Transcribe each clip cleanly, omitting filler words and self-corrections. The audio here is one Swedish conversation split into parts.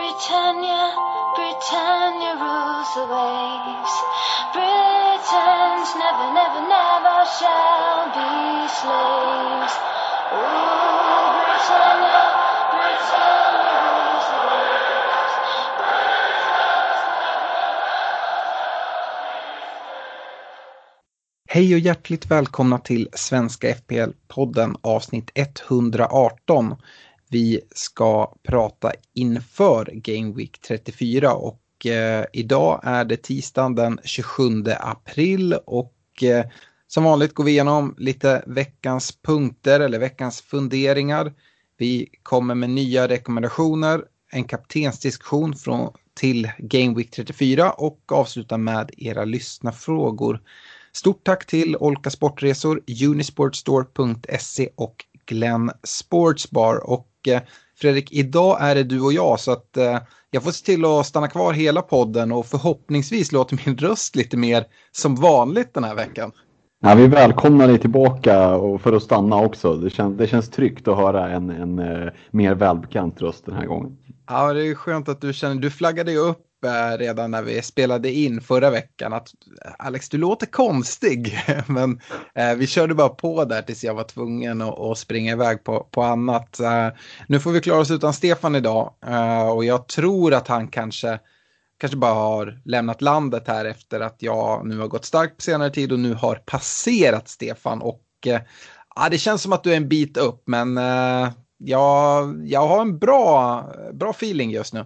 Britannia, Britannia rules the waves. Britons never, never, never shall be slaves. Ooh, Britannia, Britannia rules the waves. Hej och hjärtligt välkomna till Svenska FPL-podden avsnitt 118. Vi ska prata inför Game Week 34 och idag är det tisdagen den 27 april och som vanligt går vi igenom lite veckans punkter eller veckans funderingar. Vi kommer med nya rekommendationer, en kaptensdiskussion till Game Week 34 och avslutar med era lyssnafrågor. Stort tack till Olka Sportresor, Unisportstore.se och Glenn Sportsbar och Fredrik, idag är det du och jag så att jag får se till att stanna kvar hela podden och förhoppningsvis låter min röst lite mer som vanligt den här veckan. Ja, vi välkomnar dig tillbaka och för att stanna också. Det känns tryggt att höra en mer välbekant röst den här gången. Ja, det är skönt att du känner, du flaggade ju upp redan när vi spelade in förra veckan att Alex, du låter konstig men vi körde bara på där tills jag var tvungen att springa iväg på annat. Nu får vi klara oss utan Stefan idag och jag tror att han kanske bara har lämnat landet här efter att jag nu har gått starkt på senare tid och nu har passerat Stefan och det känns som att du är en bit upp men jag har en bra feeling just nu.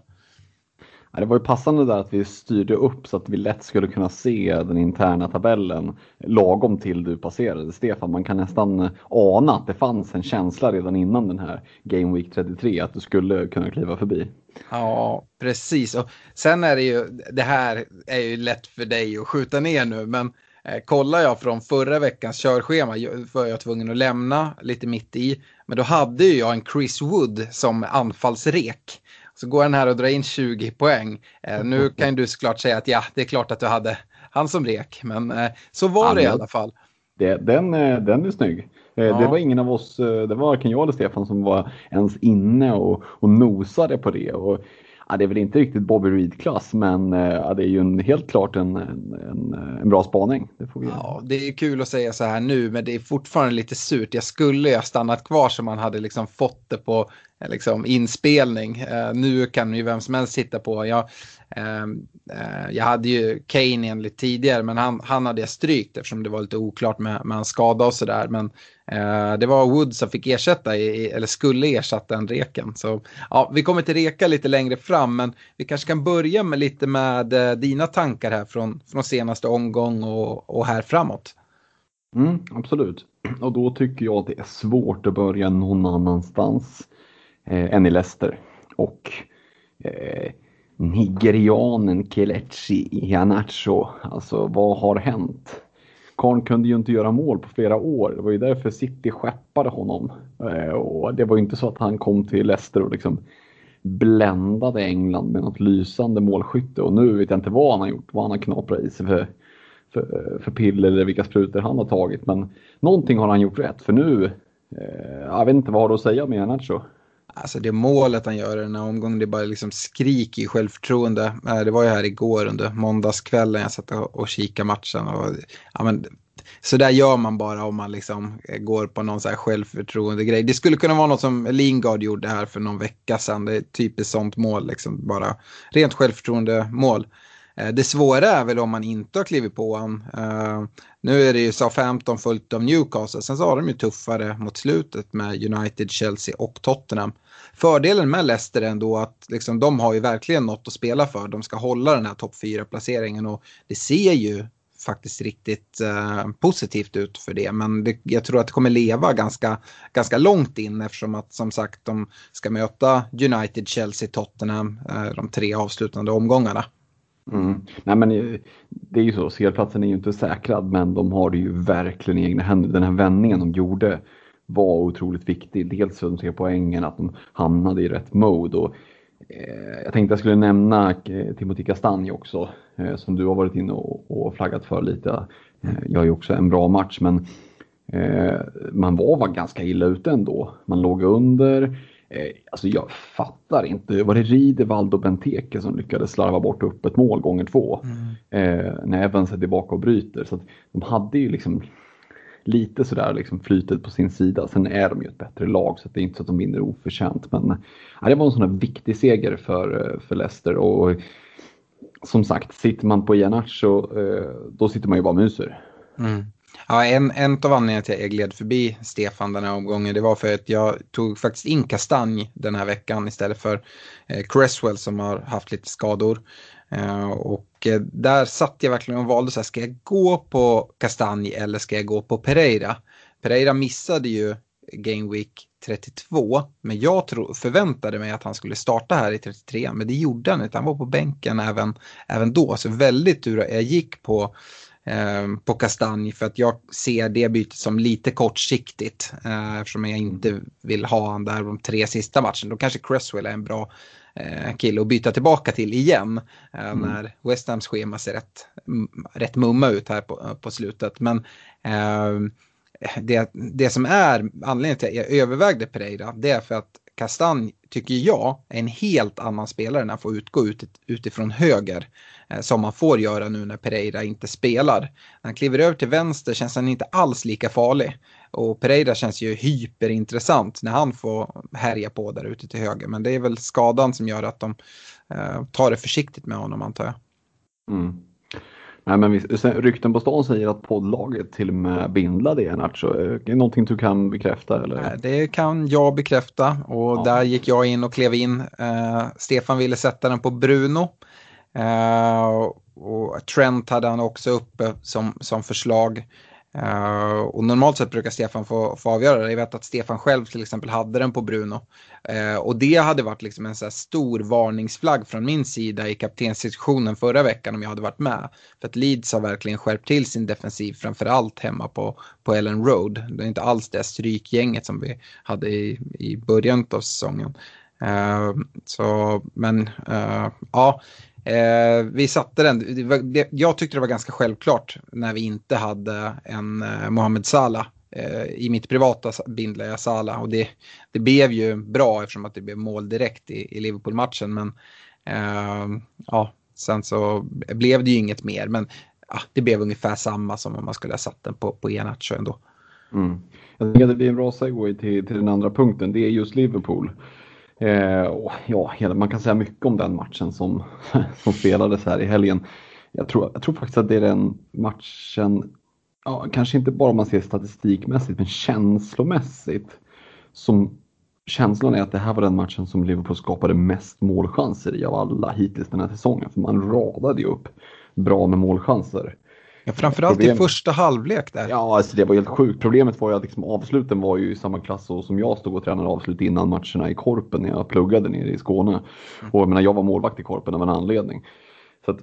Det var ju passande där att vi styrde upp så att vi lätt skulle kunna se den interna tabellen lagom till du passerade, Stefan. Man kan nästan ana att det fanns en känsla redan innan den här Game Week 33 att du skulle kunna kliva förbi. Ja, precis. Och sen är det ju, det här är ju lätt för dig att skjuta ner nu, men kollar jag från förra veckans körschema var jag tvungen att lämna lite mitt i. Men då hade ju jag en Chris Wood som anfallsrek. Så går han här och drar in 20 poäng. Nu kan du såklart säga att ja, det är klart att du hade han som rek. Men så var det i alla fall. Den är snygg. Ja. Det var ingen av oss, det var varken jag eller Stefan som var ens inne och nosade på det. Och, det är väl inte riktigt Bobby Reed-klass men det är ju helt klart en bra spaning. Det får vi det är kul att säga så här nu men det är fortfarande lite surt. Jag skulle ju ha stannat kvar så man hade liksom fått det på liksom inspelning. Nu kan ju vem som helst sitta på. Jag hade ju Kane enligt tidigare men han hade jag strykt eftersom det var lite oklart med hans skada och sådär. Men det var Wood som fick ersätta eller skulle ersätta den reken. Så vi kommer till reka lite längre fram men vi kanske kan börja med lite med dina tankar här från senaste omgång och här framåt. Absolut. Och då tycker jag att det är svårt att börja någon annanstans än i Leicester. Och nigerianen Kelechi Iheanacho. Alltså vad har hänt? Karn kunde ju inte göra mål på flera år. Det var ju därför City skeppade honom. Och det var ju inte så att han kom till Leicester och liksom bländade England med något lysande målskytte. Och nu vet jag inte vad han har gjort. Vad han har knaprat i sig för piller eller vilka sprutor han har tagit. Men någonting har han gjort rätt. För nu, jag vet inte vad jag har att säga om Iheanacho. Alltså det målet han gör i den här omgången, det bara liksom skrik i självförtroende. Det var ju här igår under måndagskvällen jag satt och kikade matchen. Och, så där gör man bara om man liksom går på någon så här självförtroende grej. Det skulle kunna vara något som Lingard gjorde här för någon vecka sedan. Det är typiskt sånt mål, liksom bara rent självförtroende mål. Det svåra är väl om man inte har klivit på honom. Nu är det ju Southampton följt av Newcastle. Sen så har de ju tuffare mot slutet med United, Chelsea och Tottenham. Fördelen med Leicester är ändå att liksom, de har ju verkligen något att spela för. De ska hålla den här topp 4-placeringen och det ser ju faktiskt riktigt positivt ut för det. Men det, jag tror att det kommer leva ganska långt in, eftersom att som sagt de ska möta United, Chelsea, Tottenham de tre avslutande omgångarna. Mm. Nej, men det är ju så, serplatsen är ju inte säkrad, men de har det ju verkligen i egna händer. Den här vändningen de gjorde var otroligt viktig. Dels för de tre poängen, att de hamnade i rätt mode, och jag tänkte jag skulle nämna Timothy Castagne också, som du har varit inne och flaggat för lite. Jag har ju också en bra match, men man var ganska illa ute ändå. Man låg under. Alltså jag fattar inte. Var det Riedewald och Benteke som lyckades slarva bort upp ett mål gånger 2? När Evans är tillbaka och bryter. Så att de hade ju liksom lite sådär liksom flytet på sin sida. Sen är de ju ett bättre lag, så att det är inte så att de vinner oförtjänt. Men ja, det var en sån här viktig seger för Leicester. Och som sagt, sitter man på Iheanacho, då sitter man ju bara muser. Mm. Ja, en av anledningarna till att jag gled förbi Stefan den här omgången, det var för att jag tog faktiskt in Castagne den här veckan istället för Cresswell som har haft lite skador. Och där satt jag verkligen och valde så här, ska jag gå på Castagne eller ska jag gå på Pereira? Pereira missade ju Game Week 32, men jag förväntade mig att han skulle starta här i 33, men det gjorde han inte. Han var på bänken även då, så väldigt tur jag gick på Castagne, för att jag ser det bytet som lite kortsiktigt, eftersom jag inte vill ha han där de tre sista matcherna. Då kanske Cresswell är en bra kille att byta tillbaka till igen när West Hams schema ser rätt mumma ut här på slutet. Men det som är anledningen till att jag övervägde Pereira, det är för att Castagne, tycker jag, är en helt annan spelare när han får utgå utifrån höger, som man får göra nu när Pereira inte spelar. När han kliver över till vänster känns han inte alls lika farlig. Och Pereira känns ju hyperintressant när han får härja på där ute till höger. Men det är väl skadan som gör att de tar det försiktigt med honom, antar jag. Mm. Nej, men rykten på stan säger att poddlaget till och med bindlade Iheanacho. Är det någonting du kan bekräfta? Eller? Nej, det kan jag bekräfta. Och där gick jag in och klev in. Stefan ville sätta den på Bruno. Och Trent hade han också uppe som förslag. Och normalt sett brukar Stefan få avgöra det. Jag vet att Stefan själv till exempel hade den på Bruno. Och det hade varit liksom en så här stor varningsflagg från min sida i kaptenssituationen förra veckan om jag hade varit med. För att Leeds har verkligen skärpt till sin defensiv, framförallt hemma på Ellen Road. Det är inte alls det strykgänget som vi hade i början av säsongen. Vi satte den. Jag tyckte det var ganska självklart när vi inte hade en Mohamed Salah. I mitt privata bindlar jag Salah, och det blev ju bra eftersom att det blev mål direkt i Liverpool-matchen. Men sen så blev det ju inget mer. Men det blev ungefär samma som om man skulle ha satt den på Iheanacho ändå. Mm. Jag tycker att det blir en bra segue till den andra punkten. Det är just Liverpool. Man kan säga mycket om den matchen som spelades här i helgen. Jag tror faktiskt att det är den matchen, kanske inte bara om man ser statistikmässigt, men känslomässigt. Känslan är att det här var den matchen som Liverpool skapade mest målchanser i av alla hittills den här säsongen. För man radade ju upp bra med målchanser. Ja, framförallt i första halvlek där. Ja, alltså det var helt sjukt. Problemet var ju att liksom avsluten var ju i samma klass som jag stod och tränade avslut innan matcherna i Korpen när jag pluggade nere i Skåne. Och jag menar, jag var målvakt i Korpen av en anledning. Så att,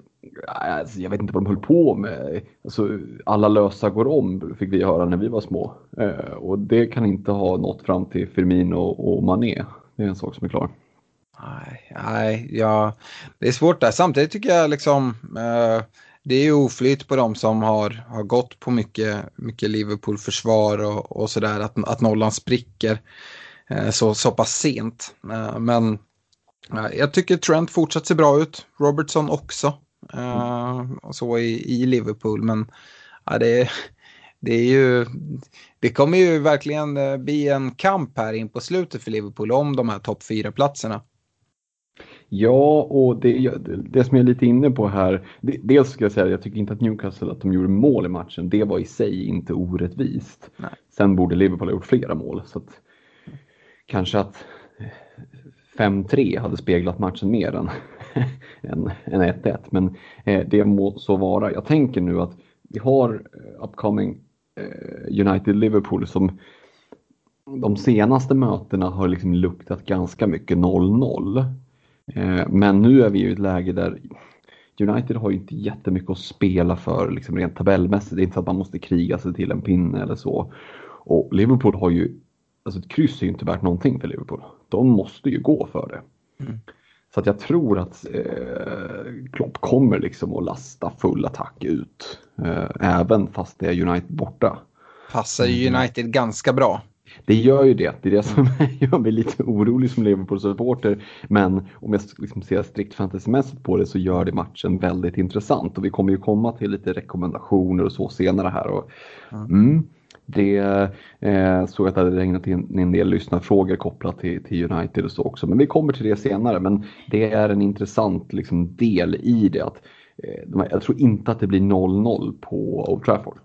alltså, jag vet inte vad de höll på med. Alltså, alla lösa går om fick vi höra när vi var små. Och det kan inte ha nått fram till Firmino och Mané. Det är en sak som är klar. Nej, det är svårt där. Samtidigt tycker jag liksom... det är ju oflytt på de som har gått på mycket Liverpool-försvar och sådär, att nollan spricker så pass sent. Men jag tycker Trent fortsatt ser bra ut. Robertson också. Och så i Liverpool. Men det kommer ju verkligen bli en kamp här in på slutet för Liverpool om de här topp 4-platserna. Ja, och det som jag är lite inne på här, dels ska jag säga att jag tycker inte att Newcastle, att de gjorde mål i matchen, det var i sig inte orättvist. Nej. Sen borde Liverpool ha gjort flera mål, så att, kanske att 5-3 hade speglat matchen mer än 1-1, men det må så vara. Jag tänker nu att vi har upcoming United Liverpool som de senaste mötena har liksom luktat ganska mycket 0-0. Men nu är vi i ett läge där United har ju inte jättemycket att spela för liksom rent tabellmässigt. Det är inte så att man måste kriga sig till en pinne eller så. Och Liverpool har ju, alltså ett kryss är ju inte värt någonting för Liverpool. De måste ju gå för det. Mm. Så att jag tror att Klopp kommer liksom att lasta full attack ut. Även fast det är United borta. Passar United ganska bra. Det gör ju det. Det är det som gör mig lite orolig som Liverpool-supporter. Men om jag liksom ser strikt fantasymässigt på det så gör det matchen väldigt intressant. Och vi kommer ju komma till lite rekommendationer och så senare här. Och, det såg att det hade regnat in en del lyssnarfrågor kopplat till United och så också. Men vi kommer till det senare. Men det är en intressant liksom, del i det. Att, jag tror inte att det blir 0-0 på Old Trafford.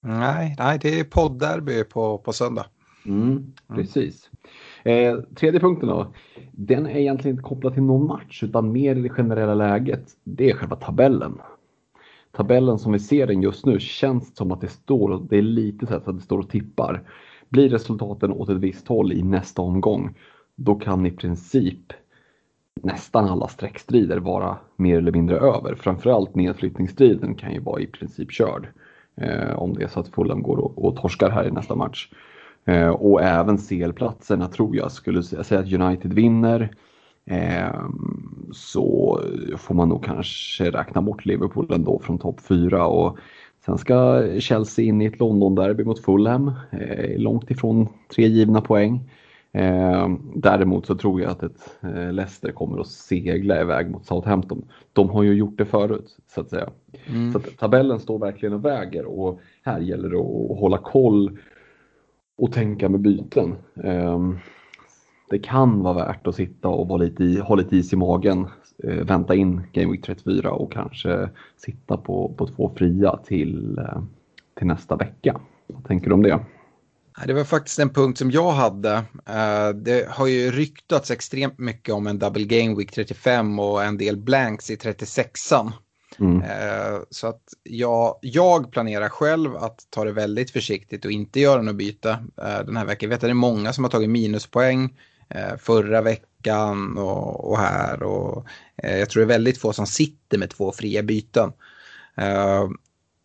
Nej, det är poddderby på söndag. Precis. Tredje punkten då. Den är egentligen inte kopplad till någon match utan mer i det generella läget. Det är själva tabellen. Tabellen som vi ser den just nu känns som att det är lite så att det står och tippar. Blir resultaten åt ett visst håll i nästa omgång, då kan i princip nästan alla streckstrider vara mer eller mindre över. Framförallt nedflyttningsstriden kan ju vara i princip körd. Om det är så att Fulham går och torskar här i nästa match. Och även CL-platserna tror jag skulle säga att United vinner. Så får man nog kanske räkna bort Liverpool ändå från topp 4. Och sen ska Chelsea in i ett London-derby mot Fulham. Långt ifrån 3 givna poäng. Däremot så tror jag att ett Leicester kommer att segla iväg mot Southampton. De har ju gjort det förut så att säga. Så att tabellen står verkligen och väger. Och här gäller det att hålla koll och tänka med byten. Det kan vara värt att sitta och ha lite is i magen. Vänta in Game Week 34 och kanske sitta på 2 fria till nästa vecka. Vad tänker du om det? Det var faktiskt en punkt som jag hade. Det har ju ryktats extremt mycket om en double Game Week 35 och en del blanks i 36an. Så att jag planerar själv att ta det väldigt försiktigt och inte göra något byte den här veckan. Jag vet att det är många som har tagit minuspoäng förra veckan och här. Och, jag tror det är väldigt få som sitter med 2 fria byten.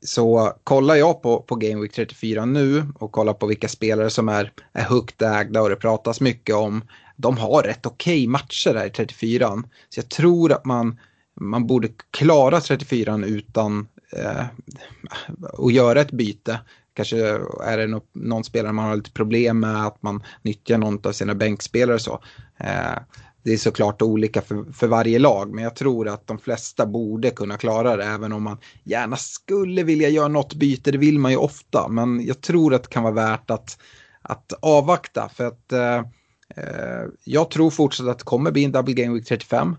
Så kollar jag på Game Week 34 nu och kollar på vilka spelare som är högt ägda och det pratas mycket om. De har rätt okej matcher här i 34an. Så jag tror att man borde klara 34an utan att göra ett byte. Kanske är det någon spelare man har lite problem med att man nyttjar någon av sina bänkspelare. Så. Det är såklart olika för varje lag. Men jag tror att de flesta borde kunna klara det. Även om man gärna skulle vilja göra något byte. Det vill man ju ofta. Men jag tror att det kan vara värt att avvakta. För att jag tror fortsatt att det kommer bli en double game week 35.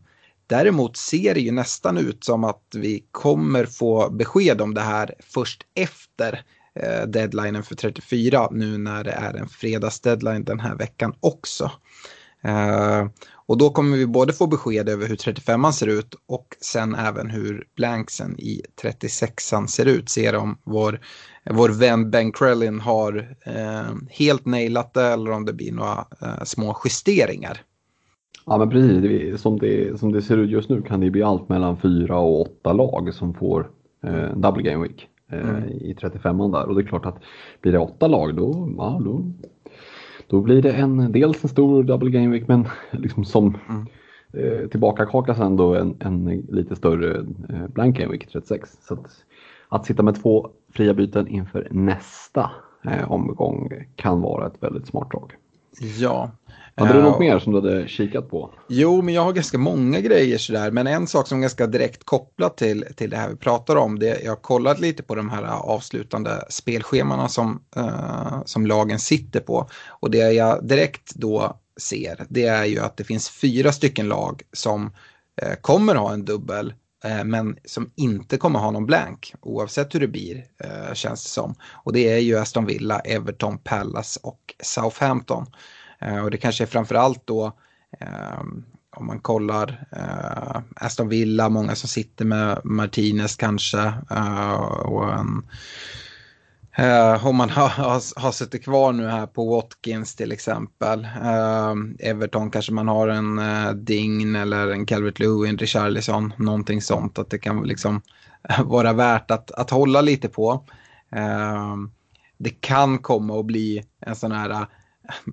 Däremot ser det ju nästan ut som att vi kommer få besked om det här först efter deadlinen för 34. Nu när det är en fredagsdeadline den här veckan också. Och då kommer vi både få besked över hur 35an ser ut och sen även hur blanksen i 36an ser ut. Ser om vår vän Ben Krellin har helt nailat det eller om det blir några små justeringar. Ja men precis, som det ser ut just nu kan det bli allt mellan 4 och 8 lag som får double game week i 35an där. Och det är klart att blir det 8 lag då blir det dels en stor double game week men liksom som tillbaka kakas ändå en lite större blank game week 36. Så att sitta med 2 fria byten inför nästa omgång kan vara ett väldigt smart drag. Ja. Hade du något mer som du hade kikat på? Jo, men jag har ganska många grejer sådär. Men en sak som är ganska direkt kopplad till det här vi pratar om. Jag har kollat lite på de här avslutande spelscheman som lagen sitter på. Och det jag direkt då ser, det är ju att det finns 4 stycken lag som kommer ha en dubbel men som inte kommer ha någon blank oavsett hur det blir, känns det som. Och det är ju Aston Villa, Everton, Palace och Southampton. Och det kanske är framförallt då, om man kollar Aston Villa, många som sitter med Martinez kanske, och en, om man har suttit kvar nu här på Watkins till exempel. Everton kanske man har en Ding eller en Calvert-Lewin, Richarlison, någonting sånt, att det kan liksom vara värt att hålla lite på. Det kan komma att bli en sån här,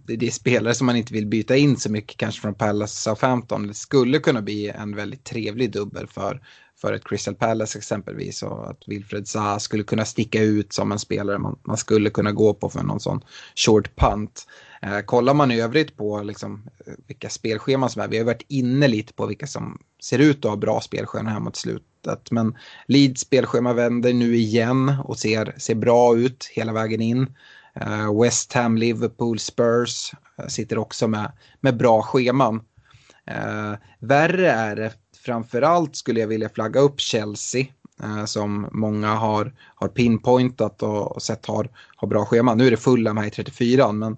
det är spelare som man inte vill byta in så mycket kanske från Palace och Southampton. Det skulle kunna bli en väldigt trevlig dubbel för ett Crystal Palace exempelvis, och att Wilfried Zaha skulle kunna sticka ut som en spelare man skulle kunna gå på för någon sån short punt. Kollar man i övrigt på liksom, vilka spelscheman som är, vi har varit inne lite på vilka som ser ut att ha bra spelschema här mot slutet, men Leeds spelschema vänder nu igen och ser bra ut hela vägen in. West Ham, Liverpool, Spurs sitter också med bra scheman. Värre är det framförallt, skulle jag vilja flagga upp Chelsea, som många har pinpointat och sett har bra schema. Nu är det Fulham här i 34, men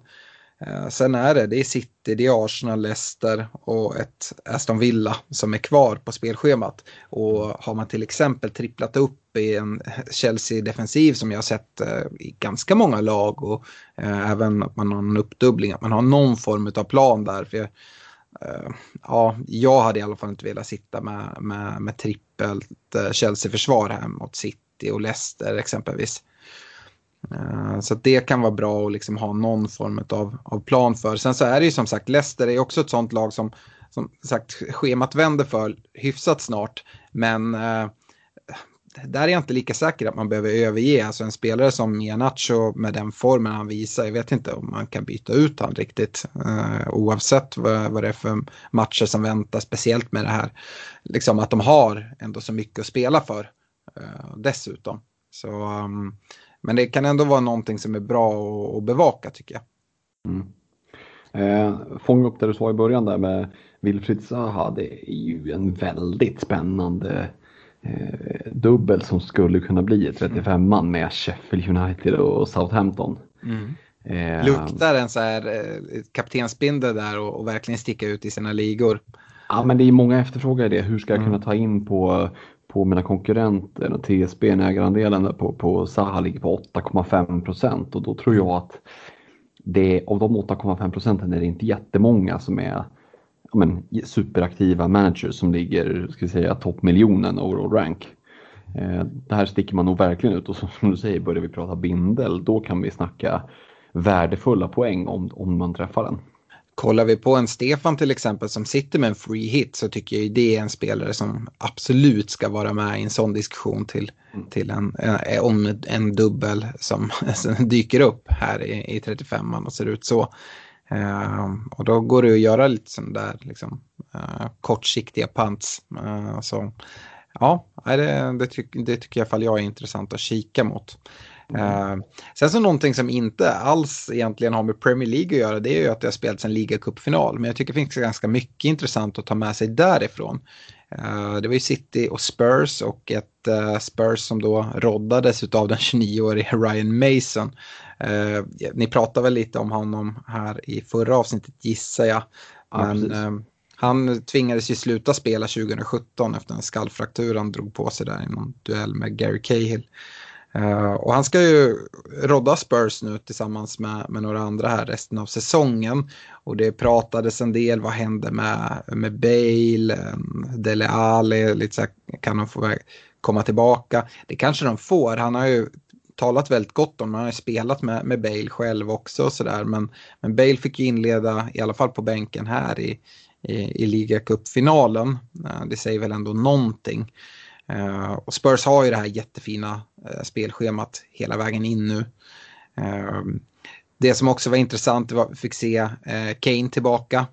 sen är det är City, det är Arsenal, Leicester och ett Aston Villa som är kvar på spelschemat. Och har man till exempel tripplat upp i en Chelsea-defensiv som jag har sett i ganska många lag, och även att man har en uppdubbling, att man har någon form av plan där. För jag hade i alla fall inte velat sitta med trippelt Chelsea-försvar här mot City och Leicester exempelvis. Så det kan vara bra att liksom ha någon form av plan för. Sen så är det ju som sagt, Leicester är också ett sånt lag som sagt schemat vänder för hyfsat snart. Men där är jag inte lika säker att man behöver överge. Alltså en spelare som Iheanacho med den formen han visar, jag vet inte om man kan byta ut han riktigt. Oavsett vad det är för matcher som väntar, speciellt med det här. Liksom att de har ändå så mycket att spela för dessutom. Så... men det kan ändå vara någonting som är bra att bevaka, tycker jag. Mm. Fång upp det du sa i början där med Wilfried Zaha. Det är ju en väldigt spännande dubbel som skulle kunna bli 35-man med Sheffield United och Southampton. Mm. Luktar en så här kaptensbindel där och verkligen sticka ut i sina ligor? Ja, men det är många efterfrågar i det. Hur ska jag kunna ta in på mina konkurrenter och TSB ägarandelen på Zaha ligger på 8,5%, och då tror jag att det, av de 8,5% är det inte jättemånga som är superaktiva managers som ligger, ska vi säga, toppmiljonen overall rank. Det här sticker man nog verkligen ut, och som du säger, börjar vi prata bindel, då kan vi snacka värdefulla poäng om man träffar den. Kollar vi på en Stefan till exempel som sitter med en free hit, så tycker jag det är en spelare som absolut ska vara med i en sån diskussion till en dubbel som dyker upp här i 35an och ser ut så. Och då går det att göra lite sån där liksom, kortsiktiga pants. Så ja, det tycker jag i alla fall jag är intressant att kika mot. Sen så någonting som inte alls egentligen har med Premier League att göra, det är ju att det har spelats en ligacupfinal, men jag tycker det finns ganska mycket intressant att ta med sig därifrån. Det var ju City och Spurs, och ett Spurs som då roddades av den 29-årige Ryan Mason. Ni pratade väl lite om honom här i förra avsnittet, gissar jag. Men han tvingades ju sluta spela 2017 efter en skallfraktur han drog på sig där i någon duell med Gary Cahill. Och han ska ju rodda Spurs nu tillsammans med några andra här resten av säsongen. Och det pratades en del, vad hände med Bale, Dele Alli, lite så här, kan de få komma tillbaka? Det kanske de får, han har ju talat väldigt gott om, han har ju spelat med Bale själv också och sådär. Men Bale fick ju inleda i alla fall på bänken här i ligacupfinalen, det säger väl ändå någonting. Och Spurs har ju det här jättefina spelschemat hela vägen in nu. Det som också var intressant var att vi fick se Kane tillbaka.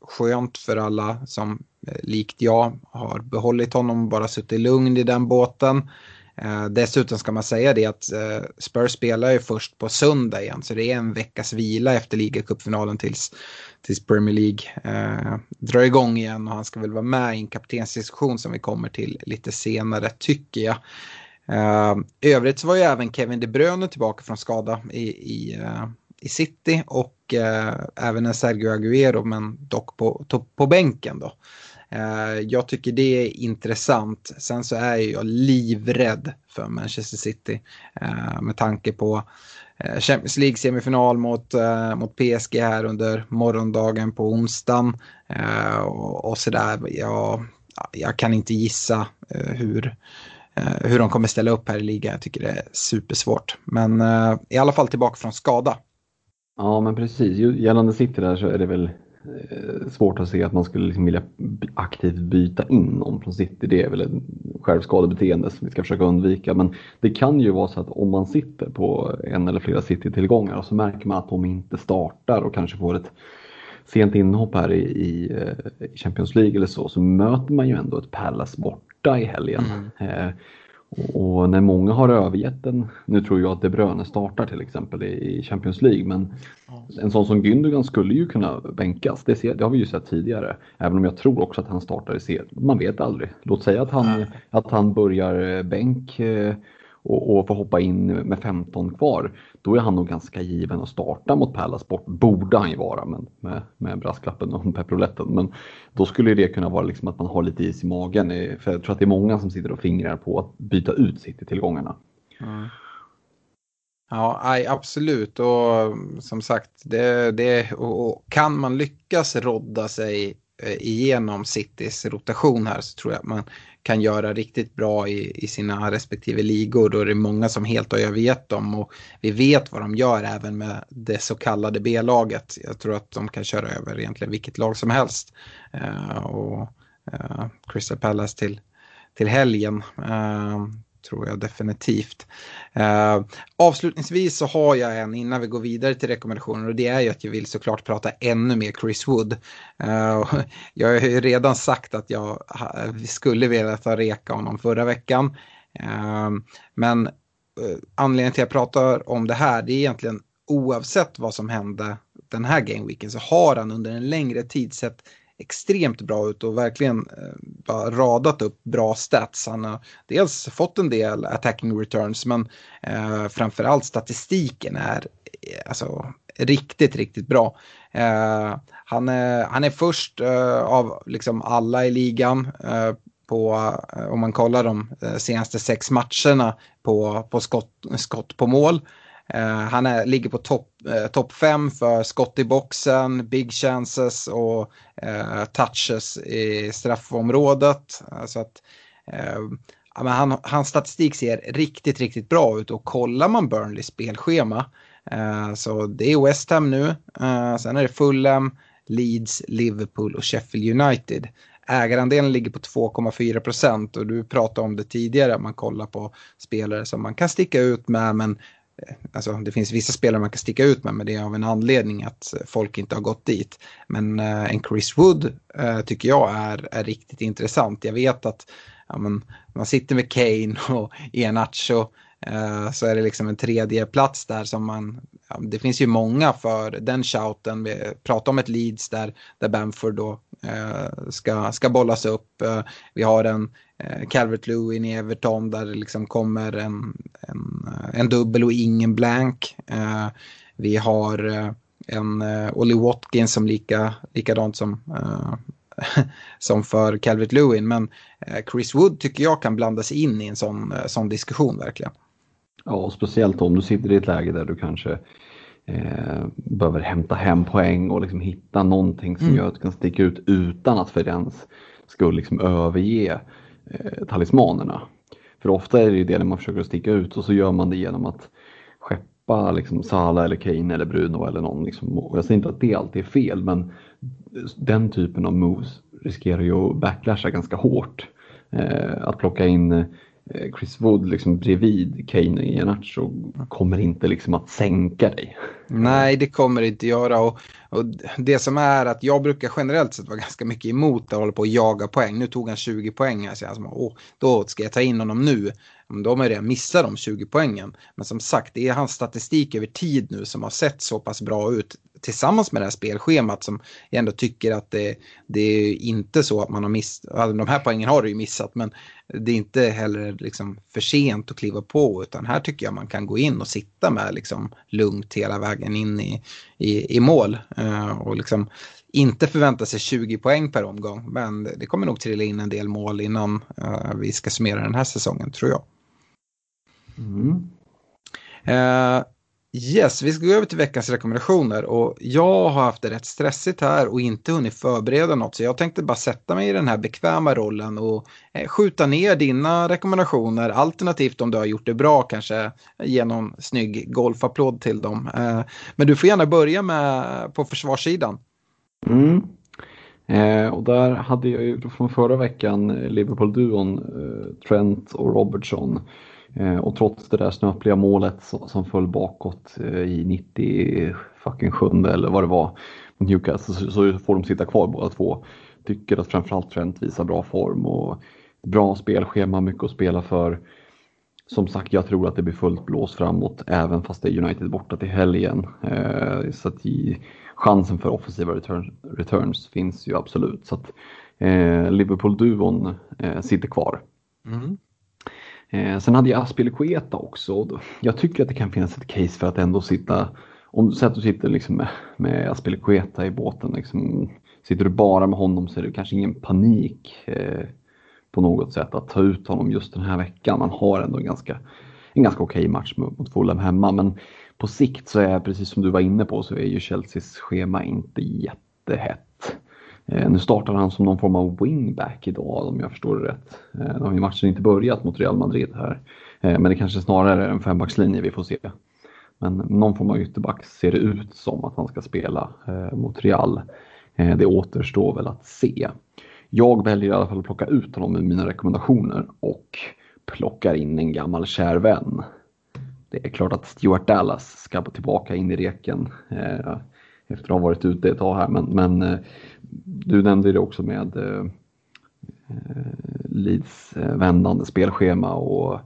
Skönt för alla som likt jag har behållit honom och bara suttit lugn i den båten. Dessutom ska man säga det att Spurs spelar ju först på söndag igen, så det är en veckas vila efter ligacupfinalen tills Premier League drar igång igen, och han ska väl vara med i en kaptensdiskussion som vi kommer till lite senare, tycker jag. Övrigt så var ju även Kevin De Bruyne tillbaka från skada i City, och även Sergio Aguero, men dock på bänken då. Jag tycker det är intressant. Sen så är jag livrädd för Manchester City med tanke på Champions League semifinal mot PSG här under morgondagen på onsdagen och sådär. Jag kan inte gissa hur de kommer ställa upp här i ligan. Jag tycker det är supersvårt. Men i alla fall tillbaka från skada. Ja, men precis. Gällande City där så är det väl svårt att se att man skulle liksom vilja aktivt byta in någon från City. Det är väl en självskadebeteende som vi ska försöka undvika. Men det kan ju vara så att om man sitter på en eller flera City-tillgångar så märker man att de inte startar och kanske får ett sent inhopp här i Champions League eller så möter man ju ändå ett Palace borta i helgen. Och när många har övergett den, nu tror jag att De Bruyne startar till exempel i Champions League, men en sån som Gündogan skulle ju kunna bänkas, det har vi ju sett tidigare, även om jag tror också att han startar i serien. Man vet aldrig, låt säga att han börjar bänk och får hoppa in med 15 kvar, då är han nog ganska given att starta mot Palace bort, borde han ju vara, men med brasklappen och pepproletten. Men då skulle det kunna vara liksom att man har lite is i magen, för jag tror att det är många som sitter och fingrar på att byta ut City-tillgångarna. Mm. Ja, absolut, och som sagt, och kan man lyckas rodda sig igenom Citys rotation här, så tror jag att man kan göra riktigt bra i sina respektive ligor. Då är det många som helt har övergett dem, och vi vet vad de gör även med det så kallade B-laget. Jag tror att de kan köra över egentligen vilket lag som helst. Och Crystal Palace till helgen tror jag definitivt. Avslutningsvis så har jag en innan vi går vidare till rekommendationer, och det är ju att jag vill såklart prata ännu mer Chris Wood. Jag har ju redan sagt att jag skulle vilja ta reka honom förra veckan. Men anledningen till att jag pratar om det här, det är egentligen oavsett vad som hände den här gameweeken, så har han under en längre tid sett extremt bra ut och verkligen radat upp bra stats. Han har dels fått en del attacking returns, men framförallt statistiken är alltså riktigt, riktigt bra. Han är först av liksom alla i ligan om man kollar de senaste 6 matcherna på skott på mål. Han ligger på topp 5 för skott i boxen, big chances och touches i straffområdet. Så att, hans statistik ser riktigt, riktigt bra ut. Och kollar man Burnleys spelschema, så det är West Ham nu. Sen är det Fulham, Leeds, Liverpool och Sheffield United. Ägarandelen ligger på 2,4%, och du pratade om det tidigare. Man kollar på spelare som man kan sticka ut med, men alltså, det finns vissa spelare man kan sticka ut med, men det är av en anledning att folk inte har gått dit. Men en Chris Wood tycker jag är riktigt intressant. Jag vet att man sitter med Kane och Iheanacho, så är det liksom en tredje plats där som det finns ju många för den shouten. Vi pratar om ett Leeds där Bamford då ska bollas upp. Vi har en Calvert-Lewin i Everton där det liksom kommer en dubbel och ingen blank. Vi har en Ollie Watkins som likadant som för Calvert-Lewin, men Chris Wood tycker jag kan blandas in i en sån diskussion verkligen. Ja, speciellt om du sitter i ett läge där du kanske behöver hämta hem poäng och liksom hitta någonting som gör att du kan sticka ut utan att för ens skull liksom överge talismanerna. För ofta är det ju det när man försöker sticka ut, och så gör man det genom att skeppa liksom Salah eller Kane eller Bruno eller någon. Liksom. Och jag säger inte att det alltid är fel, men den typen av moves riskerar ju att backlasha ganska hårt. Att plocka in Chris Wood liksom bredvid Kane och Iheanacho kommer inte liksom att sänka dig. Nej, det kommer det inte göra, och det som är att jag brukar generellt sett vara ganska mycket emot att hålla på och jaga poäng. Nu tog han 20 poäng här, så jag då ska jag ta in honom nu. de har redan missat de 20 poängen. Men som sagt, det är hans statistik över tid nu som har sett så pass bra ut tillsammans med det här spelschemat som jag ändå tycker att det är inte så att man har missat, de här poängen har du ju missat, men det är inte heller liksom för sent att kliva på, utan här tycker jag man kan gå in och sitta med liksom lugnt hela vägen in i mål och liksom inte förvänta sig 20 poäng per omgång, men det kommer nog trilla in en del mål innan vi ska summera den här säsongen, tror jag. Yes, vi ska gå över till veckans rekommendationer, och jag har haft det rätt stressigt här och inte hunnit förbereda något, så jag tänkte bara sätta mig i den här bekväma rollen och skjuta ner dina rekommendationer, alternativt om du har gjort det bra kanske genom snygg golfapplåd till dem. Men du får gärna börja med på försvarssidan. Och där hade jag ju från förra veckan Liverpool-duon Trent och Robertson. Och trots det där snöpliga målet som föll bakåt i 97 eller vad det var mot Newcastle, så får de sitta kvar båda två. Tycker att framförallt Trent visar bra form och bra spelschema, mycket att spela för. Som sagt, jag tror att det blir fullt blås framåt även fast det är United borta till helgen. Så att chansen för offensiva returns finns ju absolut. Så att Liverpool-duon sitter kvar. Sen hade jag Aspilicueta också. Jag tycker att det kan finnas ett case för att ändå sitta, om så att du sitter liksom med Aspilicueta i båten, liksom, sitter du bara med honom så är det kanske ingen panik på något sätt att ta ut honom just den här veckan. Man har ändå en ganska okej match mot Fulham hemma, men på sikt så är, precis som du var inne på, så är ju Chelseas schema inte jättehett. Nu startar han som någon form av wingback idag, om jag förstår det rätt. Nu har ju matchen inte börjat mot Real Madrid här. Men det kanske snarare är en fembackslinje vi får se. Men någon form av ytterback ser det ut som att han ska spela mot Real. Det återstår väl att se. Jag väljer i alla fall att plocka ut honom i mina rekommendationer och plockar in en gammal kär vän. Det är klart att Stuart Dallas ska tillbaka in i reken efter att ha varit ute ett tag här. Men du nämnde det också med Leeds vändande spelschema, och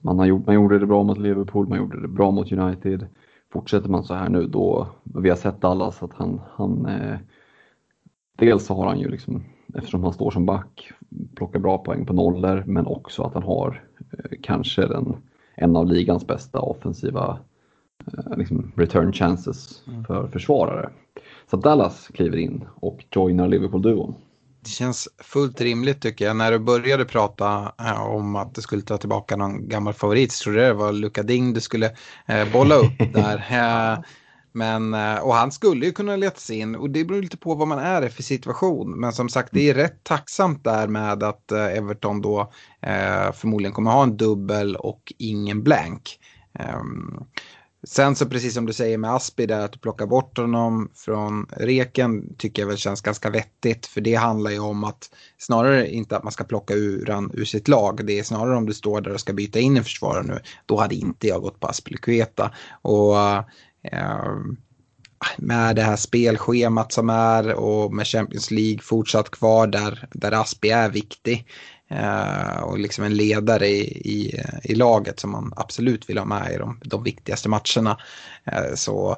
man gjorde det bra mot Liverpool, man gjorde det bra mot United. Fortsätter man så här nu, då vi har sett Dallas att han dels så har han ju liksom, eftersom han står som back, plockar bra poäng på nollor, men också att han har kanske en av ligans bästa offensiva liksom return chances för försvarare. Så Dallas kliver in och joinar Liverpool-duon. Det känns fullt rimligt, tycker jag. När du började prata om att du skulle ta tillbaka någon gammal favorit, så trodde jag det var Luka Ding du skulle bolla upp där. Men, och han skulle ju kunna leta sig in, och det beror lite på vad man är för situation. Men som sagt, det är rätt tacksamt där med att Everton då förmodligen kommer ha en dubbel och ingen blank. Sen så, precis som du säger med Aspi där, att plocka bort honom från reken tycker jag väl känns ganska vettigt. För det handlar ju om att snarare inte att man ska plocka ur sitt lag. Det är snarare om du står där och ska byta in en försvarare nu. Då hade inte jag gått på Aspilicueta. Och med det här spelschemat som är, och med Champions League fortsatt kvar där Aspi är viktig. Och liksom en ledare i laget som man absolut vill ha med i de viktigaste matcherna, så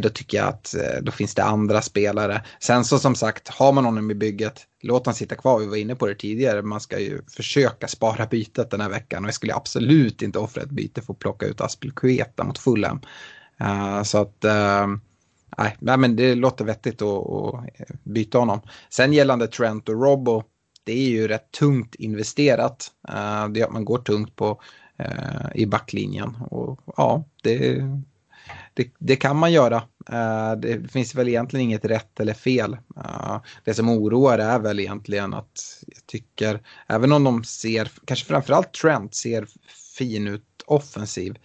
då tycker jag att då finns det andra spelare. Sen så, som sagt, har man honom i bygget, låt han sitta kvar. Vi var inne på det tidigare, man ska ju försöka spara bytet den här veckan, och jag skulle absolut inte offra ett byte för att plocka ut Aspilicueta mot Fulham. Så att nej, men det låter vettigt att byta honom. Sen gällande Trent och Robbo, det är ju rätt tungt investerat. Det är att man går tungt på i backlinjen. Och ja, det kan man göra. Det finns väl egentligen inget rätt eller fel. Det som oroar är väl egentligen att jag tycker, även om de ser, kanske framförallt Trent ser fin ut offensiv,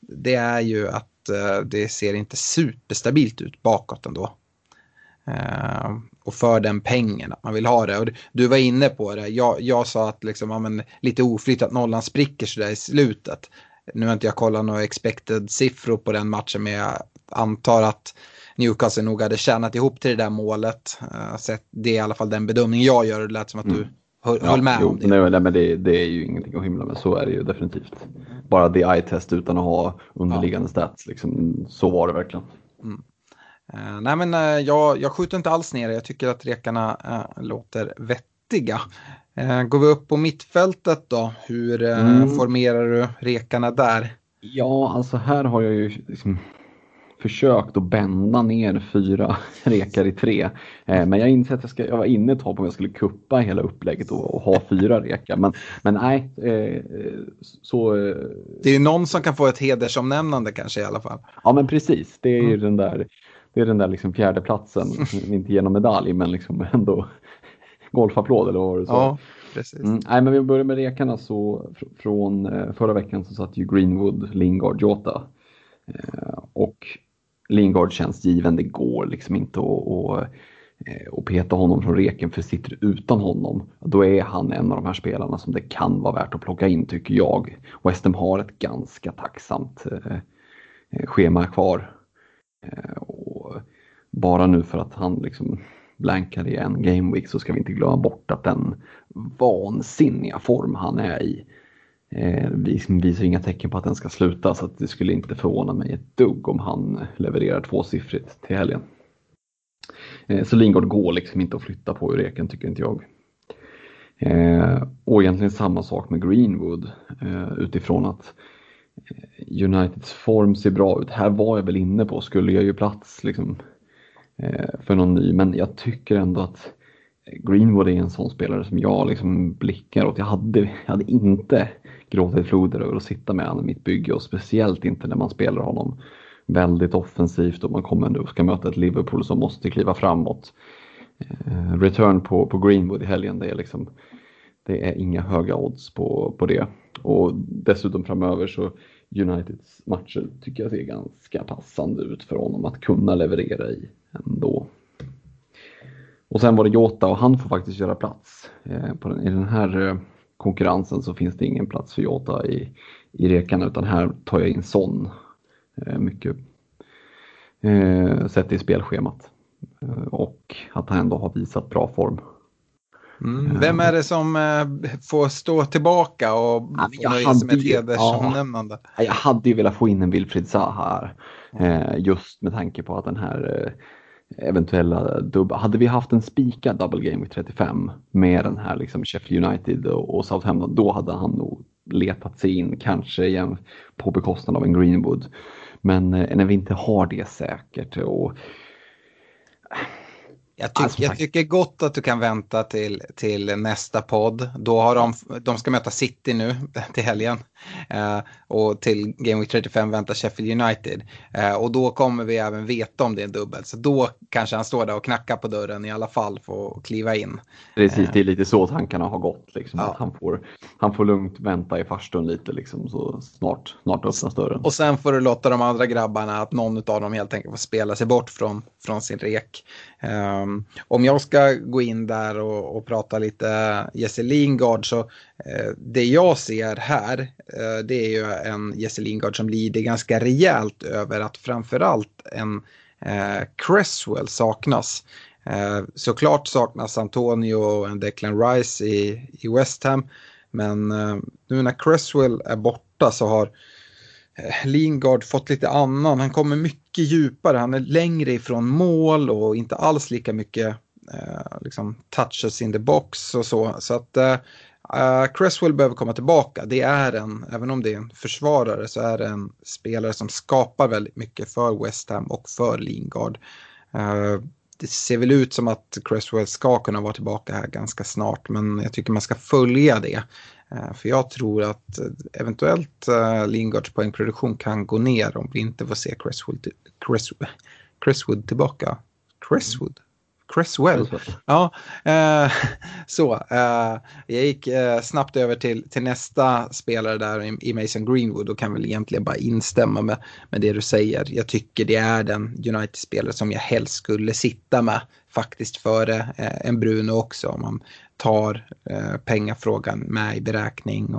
det är ju att det ser inte superstabilt ut bakåt ändå. Och för den pengen att man vill ha det, och du var inne på det, jag sa att liksom, ja, men lite oflytt att nollan spricker så där i slutet. Nu har inte jag kollat några expected siffror på den matchen, men jag antar att Newcastle nog hade tjänat ihop till det där målet. Så det är i alla fall den bedömning jag gör. Det lät som att du Håll med om det. Nej, men det är ju ingenting att hymla med. Så är det ju definitivt. Bara det eye-test utan att ha underliggande stats. Liksom, så var det verkligen. Mm. Nej, men jag skjuter inte alls ner det. Jag tycker att rekarna låter vettiga. Går vi upp på mittfältet då? Hur formerar du rekarna där? Ja, alltså här har jag ju liksom försökt att bända ner 4 rekar i 3. Men jag inser att jag var inne ett tag på om jag skulle kuppa hela upplägget och ha 4 rekar. Men nej, så... Det är ju någon som kan få ett hedersomnämnande kanske i alla fall. Ja, men precis. Det är ju den där liksom fjärde platsen. Inte genom medalj, men liksom ändå golfapplåd eller vad var det så. Ja. Nej, men vi börjar med rekarna. Så från förra veckan så satt ju Greenwood, Lingard, Jota. Och Lingard känns given. Det går liksom inte att peta honom från reken, för sitter utan honom, då är han en av de här spelarna som det kan vara värt att plocka in, tycker jag. West Ham har ett ganska tacksamt schema kvar. Och bara nu för att han liksom blankar i en gameweek så ska vi inte glömma bort att den vansinniga form han är i visar inga tecken på att den ska sluta, så att det skulle inte förvåna mig ett dugg om han levererar 2-siffrigt till helgen. Så Lingard går liksom inte att flytta på ur reken, tycker inte jag. Och egentligen samma sak med Greenwood, utifrån att Uniteds form ser bra ut. Här var jag väl inne på, skulle jag ju plats liksom för någon ny, men jag tycker ändå att Greenwood är en sån spelare som jag liksom blickar åt. Jag hade inte gråtit floder över att sitta med honom i mitt bygge, och speciellt inte när man spelar honom väldigt offensivt och man kommer ändå ska möta ett Liverpool som måste kliva framåt. Return på Greenwood i helgen, det är liksom, det är inga höga odds på det, och dessutom framöver så Uniteds matcher tycker jag ser ganska passande ut för honom att kunna leverera i ändå. Och sen var det Jota, och han får faktiskt göra plats. I den här konkurrensen så finns det ingen plats för Jota i rekarna, utan här tar jag in Son mycket sett i spelschemat. Och att han ändå har visat bra form. Vem är det som får stå tillbaka och nöja sig med ett hedersomnämnande? Jag hade ju velat få in en Wilfried Zaha här, just med tanke på att den här eventuella dubba. Hade vi haft en spikad double game i 35 med den här liksom Sheffield United och Southampton, då hade han nog letat sig in, kanske igen på bekostnad av en Greenwood. Men när vi inte har det säkert, och jag tycker gott att du kan vänta till nästa podd. Då har de ska möta City nu till helgen. Och till Game Week 35 väntar Sheffield United. Och då kommer vi även veta om det är en dubbel. Så då kanske han står där och knackar på dörren i alla fall för att kliva in. Precis, det är lite så tankarna har gått. Liksom, ja. Att han får lugnt vänta i farstun lite, liksom, så snart öppnas dörren. Och sen får du låta de andra grabbarna, att någon av dem helt enkelt får spela sig bort från sin rek. Om jag ska gå in där och prata lite Jesse Lingard, så det jag ser här det är ju en Jesse Lingard som lider ganska rejält över att framförallt en Cresswell saknas. Såklart saknas Antonio och en Declan Rice i West Ham, men nu när Cresswell är borta så har Lingard fått lite annan. Han kommer mycket djupare, han är längre ifrån mål och inte alls lika mycket liksom touches in the box och så. Så att Cresswell behöver komma tillbaka. Det är även om det är en försvarare, så är det en spelare som skapar väldigt mycket för West Ham och för Lingard. Det ser väl ut som att Cresswell ska kunna vara tillbaka här ganska snart, men jag tycker man ska följa det. För jag tror att eventuellt Lingards poängproduktion kan gå ner om vi inte får se Cresswood tillbaka. Cresswell. Ja, så. Jag gick snabbt över till nästa spelare där i Mason Greenwood, och kan väl egentligen bara instämma med det du säger. Jag tycker det är den United-spelare som jag helst skulle sitta med, faktiskt före en Bruno också, om man tar pengafrågan med i beräkning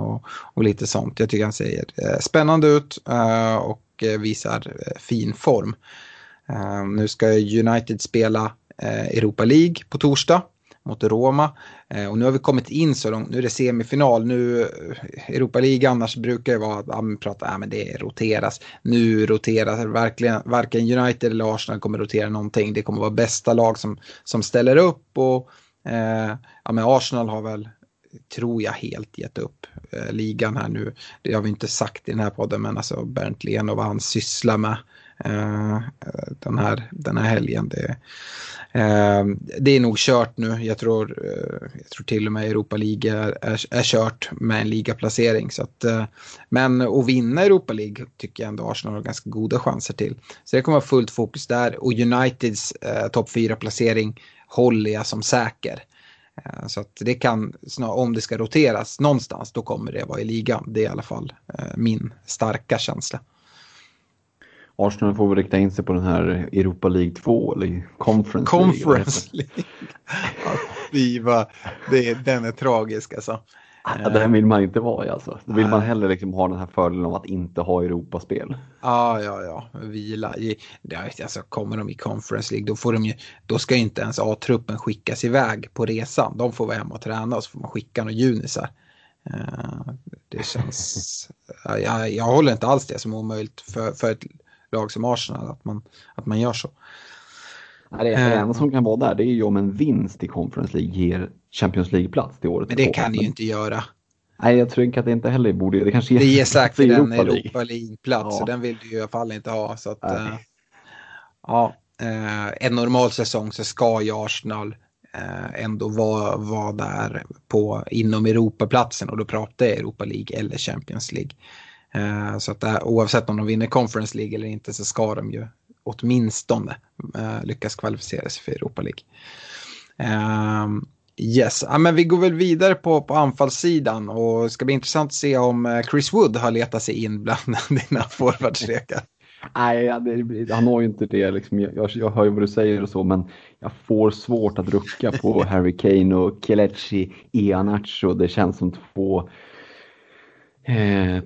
och lite sånt. Jag tycker han ser spännande ut och visar fin form. Nu ska United spela Europa League på torsdag mot Roma. Och nu har vi kommit in så långt, nu är det semifinal, nu Europa League annars brukar det vara att men det roteras. Nu roteras verkligen, varken United eller Arsenal kommer rotera någonting. Det kommer vara bästa lag som ställer upp, och men Arsenal har väl, tror jag, helt gett upp ligan här nu. Det har vi inte sagt i den här podden, men alltså Bernt Lehn och vad han sysslar med den här helgen, det är nog kört nu. Jag tror till och med Europa League är kört med en ligaplacering, så att, men att vinna Europa League tycker jag ändå Arsenal har ganska goda chanser till, så det kommer vara fullt fokus där. Och Uniteds topp 4 placering håller jag som säker. Så att det kan, om det ska roteras någonstans, då kommer det vara i ligan. Det är i alla fall min starka känsla. Arsenal får väl rikta in sig på den här Europa League 2 eller Conference League. Ja, den är tragisk alltså. Ja, det här vill man inte vara i alltså. Då vill man hellre liksom ha den här fördelen om att inte ha Europaspel. Ja. Vila. Alltså, kommer de i Conference League, då ska inte ens A-truppen skickas iväg på resan. De får vara hemma och träna, och så får man skicka några junisar. Det känns... jag håller inte alls det som omöjligt för ett lag som Arsenal att man gör så. Nej, det är en som kan vara där, det är ju om en vinst i Conference League ger Champions League-plats till året. Men det kan ni ju inte göra. Nej, jag tror inte att det inte heller borde. Det ger säkert en Europa League-plats, så den vill du ju i alla fall inte ha. Så att, en normal säsong så ska ju Arsenal ändå vara där inom Europaplatsen, och då pratar jag Europa League eller Champions League. Så att oavsett om de vinner Conference League eller inte, så ska de ju åtminstone lyckas kvalificera sig för Europa League. Yes, men vi går väl vidare på anfallssidan, och det ska bli intressant att se om Chris Wood har letat sig in bland dina forwardsrekar. Nej, han har ju inte det liksom. Jag hör ju vad du säger och så, men jag får svårt att rucka på Harry Kane och Kelechi Iheanacho. Det känns som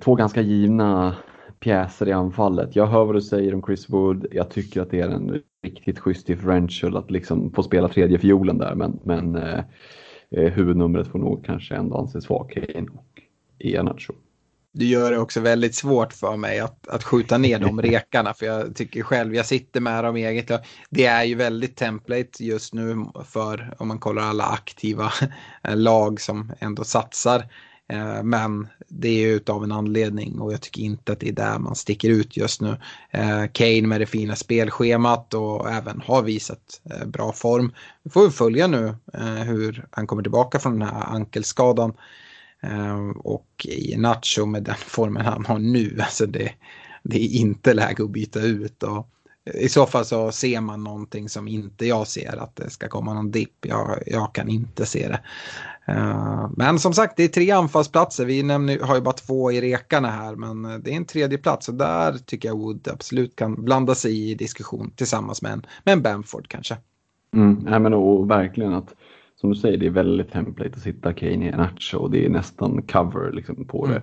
två ganska givna pjäser i anfallet. Jag hör vad du säger om Chris Wood. Jag tycker att det är en riktigt schysst differential att liksom få spela tredje fiolen där. Men huvudnumret får nog kanske ändå anses svakheten och Iheanacho. Du gör det också väldigt svårt för mig att skjuta ner de rekarna, för jag tycker själv, jag sitter med dem eget. Det är ju väldigt template just nu, för om man kollar alla aktiva lag som ändå satsar. Men det är ju av en anledning, och jag tycker inte att det är där man sticker ut just nu. Kane med det fina spelschemat, och även har visat bra form. Vi får följa nu hur han kommer tillbaka från den här ankelskadan. Och Iheanacho med den formen han har nu, alltså det är inte läge att byta ut, och i så fall så ser man någonting som inte jag ser, att det ska komma någon dipp. Jag kan inte se det. Men som sagt, det är 3 anfallsplatser. Vi har ju bara 2 i rekarna här, men det är en tredje plats, och där tycker jag Wood absolut kan blanda sig i diskussion tillsammans med en Bamford kanske. Och verkligen att, som du säger, det är väldigt template att sitta Kane i en match, och det är nästan cover liksom på det.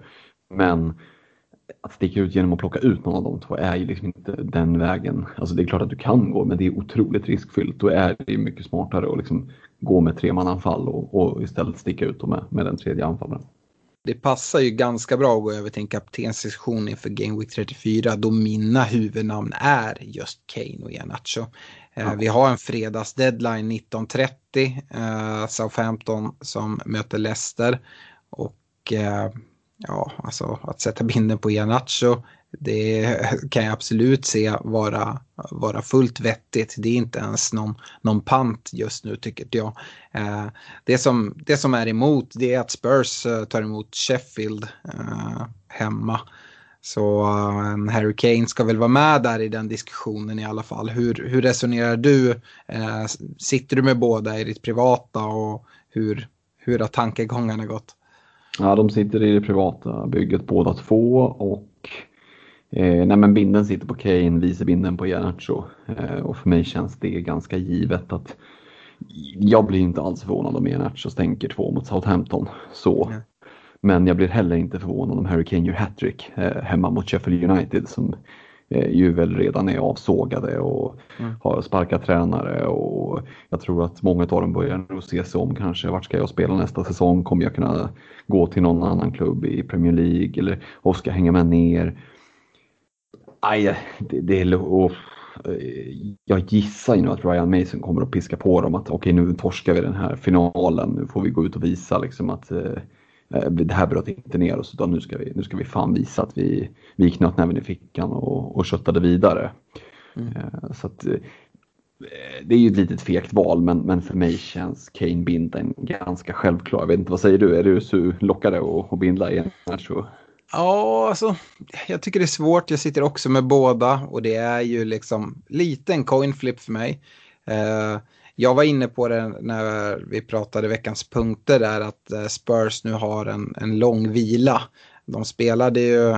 Men att sticka ut genom att plocka ut någon av de 2 är ju liksom inte den vägen. Alltså det är klart att du kan gå, men det är otroligt riskfyllt. Då är det mycket smartare att liksom gå med 3-mananfall och istället sticka ut med den tredje anfallaren. Det passar ju ganska bra att gå över till en kaptenssektion inför Game Week 34, då mina huvudnamn är just Kane och Iheanacho. Vi har en fredagsdeadline 19:30, Southampton som möter Leicester, och alltså att sätta binden på Iheanacho, det kan jag absolut se vara fullt vettigt. Det är inte ens någon pant just nu, tycker jag. Det som är emot, det är att Spurs tar emot Sheffield hemma. Så Harry Kane ska väl vara med där i den diskussionen i alla fall. Hur resonerar du? Sitter du med båda i ditt privata, och hur har tankegångarna gått? Ja, de sitter i det privata bygget båda 2, och binden sitter på Kane, vicebinden på Iheanacho, och för mig känns det ganska givet att jag blir inte alls förvånad om Iheanacho stänker 2 mot Southampton så. Ja. Men jag blir heller inte förvånad om Harry Kane gör hattrick hemma mot Sheffield United, som Juvel redan är avsågade och har sparkat tränare, och jag tror att många av dem börjar nog se sig om kanske. Vart ska jag spela nästa säsong? Kommer jag kunna gå till någon annan klubb i Premier League, eller och ska hänga med ner? Aj, det är och jag gissar ju nu att Ryan Mason kommer att piska på dem att okej, nu torskar vi den här finalen, nu får vi gå ut och visa liksom att det här bröt inte ner oss, utan nu ska vi fan visa att vi knöt näven i fickan och köttade vidare. Så att, det är ju ett litet fegt val, men för mig känns Kane binden ganska självklar. Jag vet inte, vad säger du? Är du så lockade och bindla igen här så? Ja, alltså, jag tycker det är svårt. Jag sitter också med båda, och det är ju liksom liten coin flip för mig. Jag var inne på det när vi pratade veckans punkter där, att Spurs nu har en lång vila. De spelade ju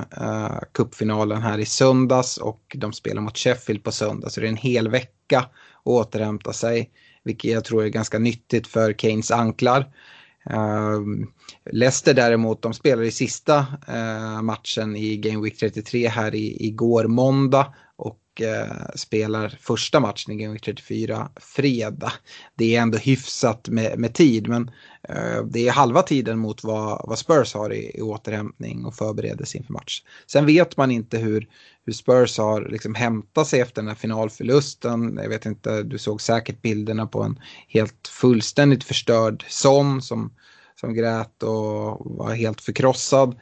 cupfinalen här i söndags, och de spelar mot Sheffield på söndag, så det är en hel vecka att återhämta sig, vilket jag tror är ganska nyttigt för Kanes anklar. Leicester däremot, de spelade i sista matchen i Game Week 33 här igår måndag, och spelar första matchen i Game Week 34 fredag. Det är ändå hyfsat med tid, men det är halva tiden mot vad Spurs har i återhämtning och förberedelse inför match. Sen vet man inte hur Spurs har liksom hämtat sig efter den här finalförlusten. Jag vet inte, du såg säkert bilderna på en helt fullständigt förstörd som grät och var helt förkrossad.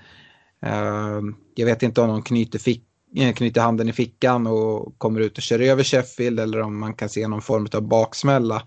Jag vet inte om någon knyter handen i fickan och kommer ut och kör över Sheffield, eller om man kan se någon form av baksmälla.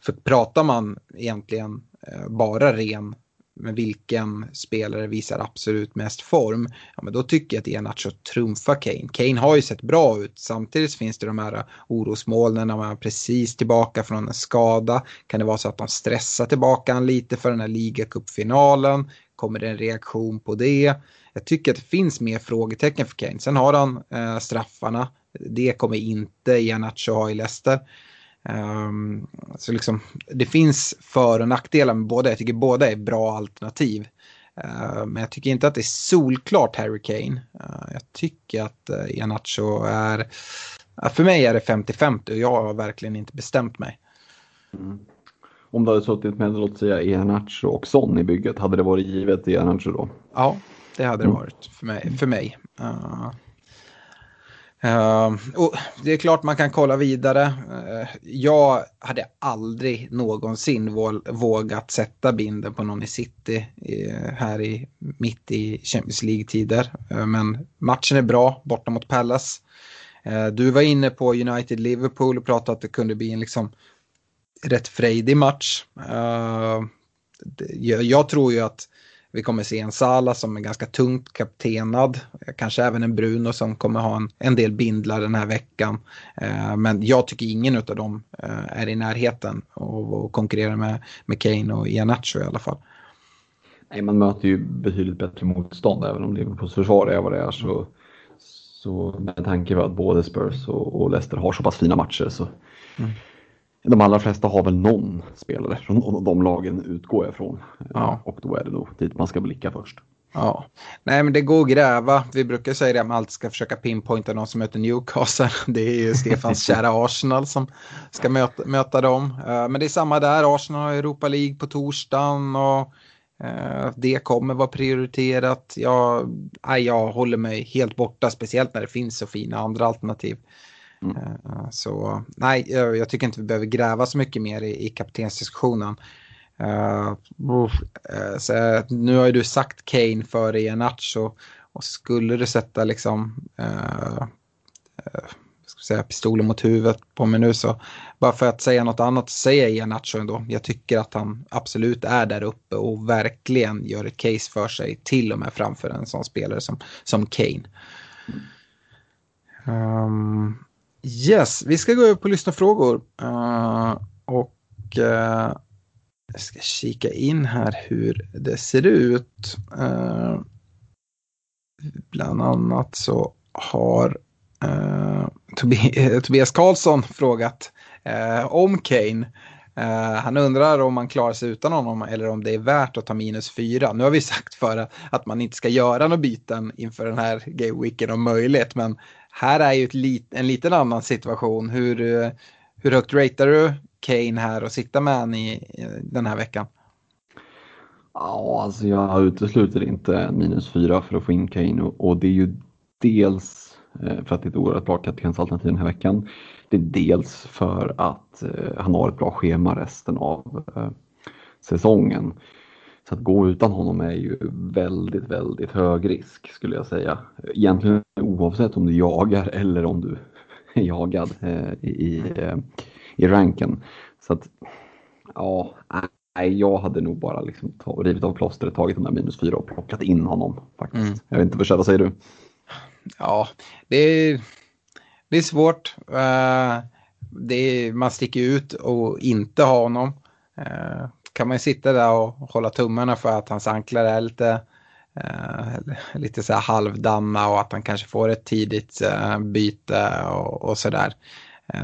För pratar man egentligen bara ren med vilken spelare visar absolut mest form, ja, men då tycker jag att Iheanacho trumfar Kane. Kane har ju sett bra ut, samtidigt finns det de här orosmolnen när man är precis tillbaka från en skada. Kan det vara så att de stressar tillbaka han lite för den här ligacupfinalen? Kommer det en reaktion på det? Jag tycker att det finns mer frågetecken för Kane. Sen har han straffarna. Det kommer inte Iheanacho ha i Leicester. Så liksom, det finns för- och nackdelar med båda. Jag tycker båda är bra alternativ. Men jag tycker inte att det är solklart Harry Kane. Jag tycker att Iheanacho är... För mig är det 50-50, och jag har verkligen inte bestämt mig. Mm. Om du hade suttit med, låt säga, Iheanacho och Son i bygget, hade det varit givet Iheanacho då? Ja, det hade det varit för mig. Och det är klart man kan kolla vidare. Jag hade aldrig någonsin vågat sätta binden på någon i City här mitt i Champions League-tider. Men matchen är bra borta mot Palace. Du var inne på United-Liverpool och pratade att det kunde bli en liksom rätt frejdig match. Jag tror ju att vi kommer se en Salah som är ganska tungt kaptenad. Kanske även en Bruno som kommer ha en del bindlar den här veckan. Men jag tycker ingen av dem är i närheten och konkurrerar med Kane och Iheanacho i alla fall. Nej, man möter ju betydligt bättre motstånd, även om Liverpools försvar är vad det är. Så med tanke på att både Spurs och Leicester har så pass fina matcher, så... De allra flesta har väl någon spelare från någon av de lagen, utgår ifrån. Ja. Och då är det nog dit man ska blicka först. Ja, nej, men det går att gräva. Vi brukar säga det, att man alltid ska försöka pinpointa någon som möter Newcastle. Det är ju Stefans kära Arsenal som ska möta dem. Men det är samma där, Arsenal har Europa League på torsdagen och det kommer vara prioriterat. Jag håller mig helt borta, speciellt när det finns så fina andra alternativ. Så nej, jag tycker inte vi behöver gräva så mycket mer i kaptensdiskussionen. Nu har ju du sagt Kane före Iheanacho, och skulle du sätta liksom pistolen mot huvudet på mig nu, så bara för att säga något annat, säger Iheanacho ändå. Jag tycker att han absolut är där uppe och verkligen gör ett case för sig, till och med framför en sån spelare som Kane. Yes, vi ska gå över på lyssnarfrågor och jag ska kika in här hur det ser ut. Bland annat så har Tobias Karlsson frågat om Kane. Han undrar om man klarar sig utan honom, eller om det är värt att ta -4. Nu har vi sagt för att man inte ska göra något byten inför den här gameweeken om möjligt, men Här är ju en liten annan situation. Hur högt ratear du Kane här och sitta med han i den här veckan? Ja, alltså jag utesluter inte -4 för att få in Kane. Och det är ju dels för att det är ett oerhört bra kaptensalternativ den här veckan. Det är dels för att han har ett bra schema resten av säsongen. Så att gå utan honom är ju väldigt, väldigt hög risk skulle jag säga. Egentligen oavsett om du jagar eller om du är jagad i ranken. Så att ja, nej, jag hade nog bara liksom rivit av plåstret, tagit de där -4 och plockat in honom faktiskt. Mm. Jag vet inte, vad säger du? Ja, det är svårt. Man sticker ut och inte ha honom. Kan man sitta där och hålla tummarna för att hans anklar är lite så här halvdamma och att han kanske får ett tidigt byte och sådär.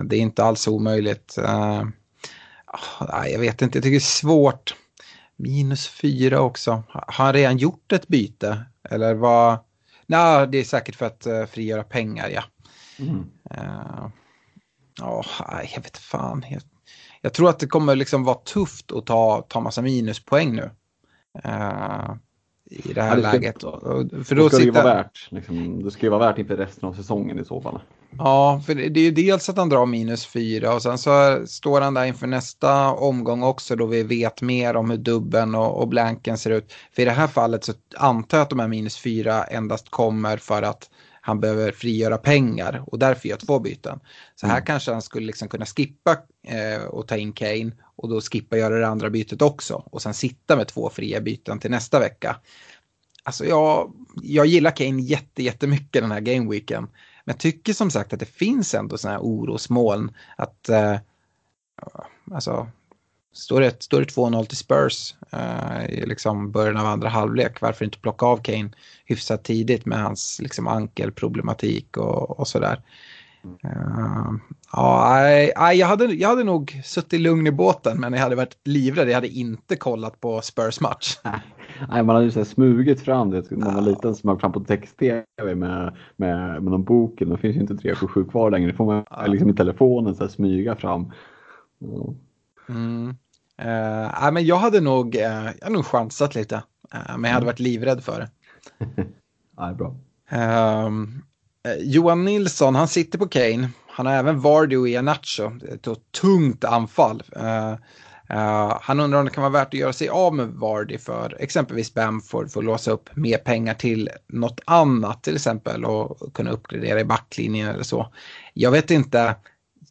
Det är inte alls omöjligt. Jag vet inte, jag tycker det är svårt. -4 också. Har han redan gjort ett byte? Eller vad? Nej, det är säkert för att frigöra pengar, ja. Mm. Jag vet fan. Jag tror att det kommer liksom vara tufft att ta massa minuspoäng nu i det här läget. För då ska det vara värt. Liksom, det ska ju vara värt inför resten av säsongen i så fall. Ja, för det är ju dels att han drar -4 och sen så står han där inför nästa omgång också då vi vet mer om hur dubben och blanken ser ut. För i det här fallet så antar jag att de här -4 endast kommer för att han behöver frigöra pengar och därför gör 2 byten. Så här kanske han skulle liksom kunna skippa och ta in Kane och då skippa göra det andra bytet också. Och sen sitta med 2 fria byten till nästa vecka. Alltså jag gillar Kane jättemycket den här gameweeken. Men jag tycker som sagt att det finns ändå sådana här orosmoln. Att alltså står det 2-0 till Spurs i liksom början av andra halvlek, varför inte plocka av Kane hyfsat tidigt med hans liksom ankelproblematik och sådär. Jag hade nog suttit lugn i båten, men jag hade varit livrädd. Jag hade inte kollat på Spurs match. Nej, man hade ju så här smugit fram det. Man var liten smög fram på text-tv med någon boken. Då finns ju inte 377 kvar längre. Det får man liksom i telefonen så här smyga fram. Men jag hade nog chansat lite, men jag hade varit livrädd för det. Ja, bra. Johan Nilsson, han sitter på Kane. Han har även Vardy och Iheanacho. Ett tungt anfall. Han undrar om det kan vara värt att göra sig av med Vardy för exempelvis Bamford för att låsa upp mer pengar till något annat till exempel och kunna uppgradera i backlinjen eller så. Jag vet inte.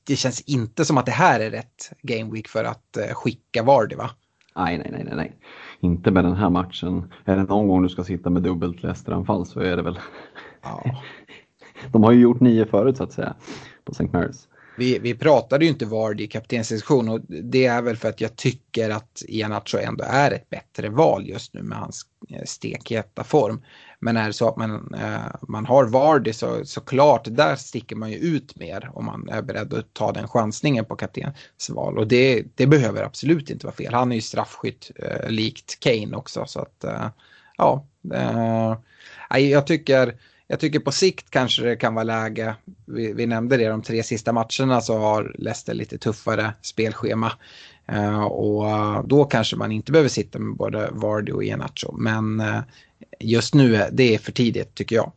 Det känns inte som att det här är rätt gameweek för att skicka Vardy, va? Nej. Inte med den här matchen. Är det någon gång du ska sitta med dubbelt Leicester-anfall så är det väl... Ja. De har ju gjort 9 förut så att säga på St. Mary's. Vi pratade ju inte Vardy i kaptensektion och det är väl för att jag tycker att Iheanacho ändå är ett bättre val just nu med hans stekheta form. Men är det så att man har Vardy så klart där sticker man ju ut mer om man är beredd att ta den chansningen på kaptenens val. Och det behöver absolut inte vara fel. Han är ju straffskytt likt Kane också. Så att jag tycker på sikt kanske det kan vara läge. Vi nämnde det, de 3 sista matcherna så har Leicester lite tuffare spelschema. Och då kanske man inte behöver sitta med både Vardy och Iheanacho. Men just nu, det är för tidigt tycker jag.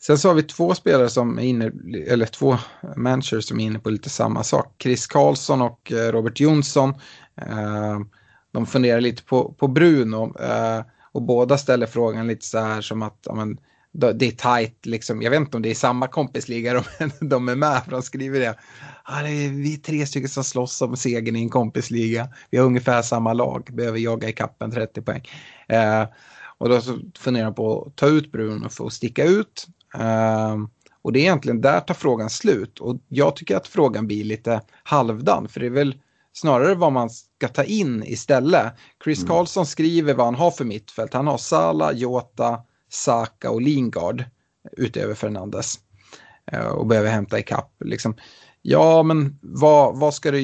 Sen så har vi 2 spelare som är inne, eller 2 människor som är inne på lite samma sak. Chris Karlsson och Robert Jonsson. De funderar lite på Bruno. Och båda ställer frågan lite så här som att det är tajt liksom. Jag vet inte om det är samma kompisliga de är med, för de skriver det. Vi är 3 stycken som slåss om segern i en kompisliga. Vi har ungefär samma lag. Behöver jaga i kappen 30 poäng. Och då så funderar de på att ta ut Bruno för att sticka ut. Och det är egentligen där tar frågan slut. Och jag tycker att frågan blir lite halvdan. För det är väl... snarare vad man ska ta in istället. Chris Karlsson skriver vad han har för mittfält. Han har Salah, Jota, Saka och Lingard utöver Fernandes. Och behöver hämta ikapp. Liksom. Ja, men vad ska du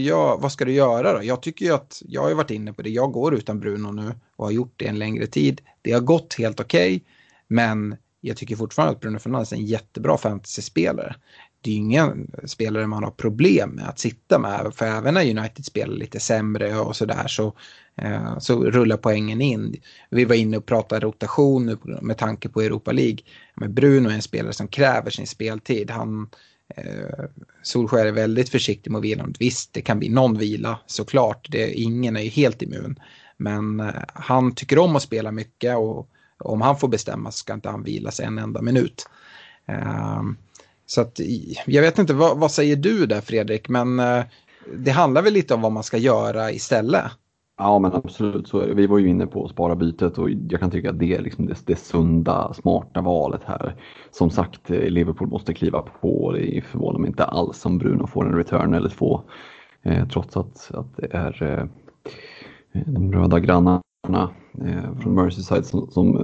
göra då? Jag tycker ju att jag har ju varit inne på det. Jag går utan Bruno nu och har gjort det en längre tid. Det har gått helt okej, men jag tycker fortfarande att Bruno Fernandes är en jättebra fantasyspelare. Det är ingen spelare man har problem med att sitta med. För även när United spelar lite sämre och sådär så rullar poängen in. Vi var inne och pratade rotation med tanke på Europa League. Men Bruno är en spelare som kräver sin speltid. Solskär är väldigt försiktig med att vila. Visst, det kan bli någon vila såklart. Ingen är ju helt immun. Men han tycker om att spela mycket och om han får bestämma så ska inte han vila sig en enda minut. Så att, jag vet inte, vad säger du där Fredrik? Men det handlar väl lite om vad man ska göra istället? Ja men absolut, så är det. Vi var ju inne på att spara bytet och jag kan tycka att det är liksom det sunda, smarta valet här. Som sagt, Liverpool måste kliva på, det förvånar mig inte alls som Bruno får en return eller två. Trots att det är de röda grannarna från Merseyside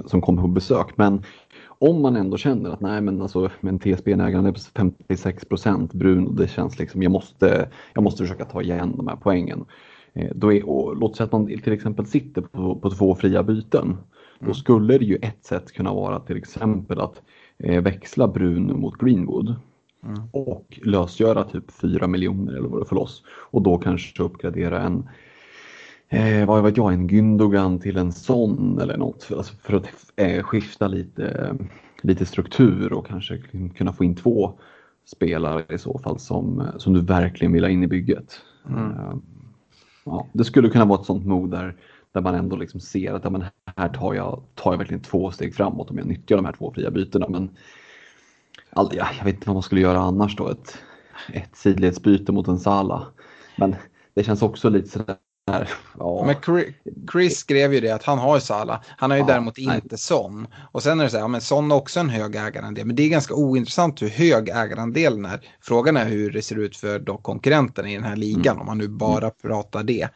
som kommer på besök. Men om man ändå känner att nej men alltså men TSB-ägaren är på 56%, Bruno, det känns liksom jag måste försöka ta igen de här poängen. Då är, och låt säga att man till exempel sitter på två fria byten. Då skulle det ju ett sätt kunna vara till exempel att växla Bruno mot Greenwood. Och lösgöra typ 4 miljoner eller vad det för loss. Och då kanske uppgradera en vad vet jag, en Gündogan till en sån eller något för att skifta lite struktur och kanske kunna få in två spelare i så fall som du verkligen vill ha in i bygget. Ja, det skulle kunna vara ett sånt mod där man ändå liksom ser att ja, men här tar jag verkligen två steg framåt om jag nyttjar de här två fria bytena. Men jag vet inte vad man skulle göra annars då, ett sidledsbyte mot en Salah. Men det känns också lite sådär. Ja. Men Chris skrev ju det att han har Salah. Han har ju däremot inte Son. Och sen är det så här, ja, men Son är också en hög ägarandel. Men det är ganska ointressant hur hög ägarandelen är. Frågan är hur det ser ut för då konkurrenterna i den här ligan. Om man nu bara pratar det.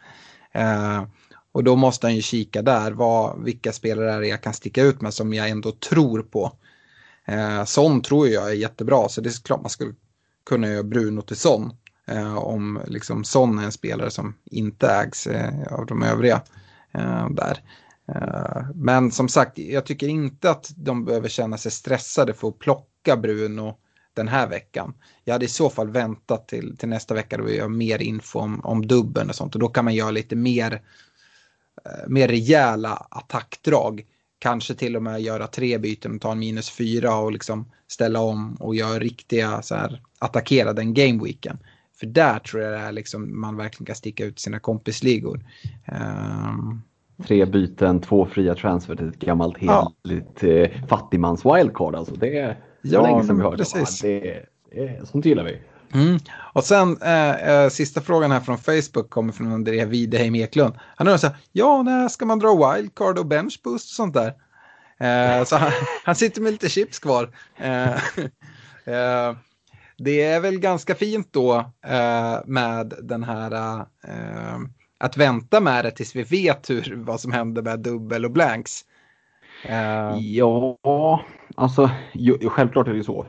Och då måste han ju kika där. Vilka spelare är det jag kan sticka ut med som jag ändå tror på. Son tror jag är jättebra. Så det är klart man skulle kunna göra Bruno till Son. Om liksom Son är en spelare som inte ägs av de övriga där. Men som sagt, jag tycker inte att de behöver känna sig stressade för att plocka Bruno den här veckan. Jag hade i så fall väntat till nästa vecka då vi gör mer info om dubben och sånt. Och då kan man göra lite mer rejäla attackdrag. Kanske till och med göra 3 byten och ta en -4 och liksom ställa om och göra riktiga så här, attackera den gameweeken. För där tror jag det är liksom, man verkligen kan sticka ut sina kompisligor. 3 byten, 2 fria transfer till ett gammalt helt fattigmans wildcard. Alltså det är länge sedan vi hörde. Precis. Det är, sånt gillar vi. Och sen sista frågan här från Facebook kommer från André Wideheim Eklund. Han undrar så här, när ska man dra wildcard och benchboost och sånt där? Så han sitter med lite chips kvar. Det är väl ganska fint då med den här att vänta med det tills vi vet vad som händer med dubbel och blanks. Ja, alltså självklart är det så.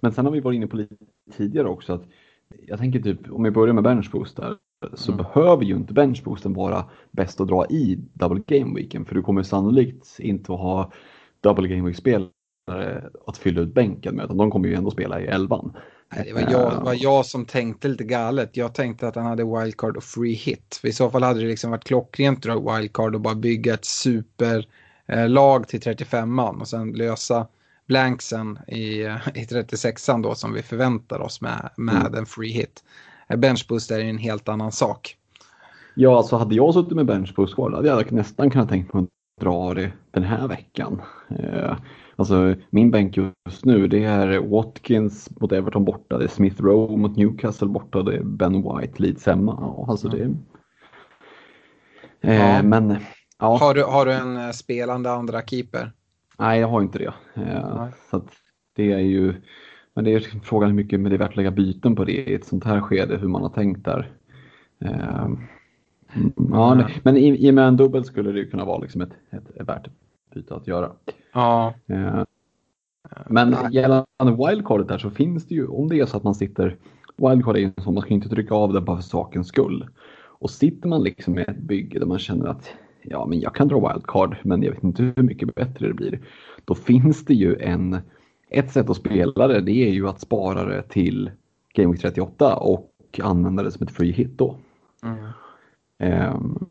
Men sen har vi varit inne på lite tidigare också att jag tänker typ om vi börjar med benchboost där så behöver ju inte benchboosten vara bäst att dra i double game weeken för du kommer sannolikt inte att ha double game week spel att fylla ut bänken med utan de kommer ju ändå spela i 11:an. Det var jag som tänkte lite galet. Jag tänkte att han hade wildcard och free hit. I så fall hade det liksom varit klockrent att dra wildcard och bara bygga ett superlag till 35:an och sen lösa blanksen i 36:an då som vi förväntar oss med en free hit. Benchboost är ju en helt annan sak. Ja, alltså hade jag suttit med benchboost kvar hade jag nästan kunnat tänka på att dra det den här veckan. Alltså min bänk just nu det är Watkins mot Everton borta, det är Smith Rowe mot Newcastle borta, det är Ben White Leeds hemma. Alltså det är... men, ja. Har du en spelande andra keeper? Nej, jag har inte det. Så att det är ju, men det är frågan hur mycket med det är värt att lägga byten på det i ett sånt här skede, hur man har tänkt där. Men i och med en dubbel skulle det ju kunna vara liksom ett värt byte att göra. Ja. Men gällande wildcardet där så finns det ju, om det är så att man sitter, wildcard är ju så, man ska inte trycka av det bara för sakens skull. Och sitter man liksom med ett bygge där man känner att ja, men jag kan dra wildcard, men jag vet inte hur mycket bättre det blir. Då finns det ju ett sätt att spela det, det är ju att spara det till Game Week 38 och använda det som ett free hit då. Mm.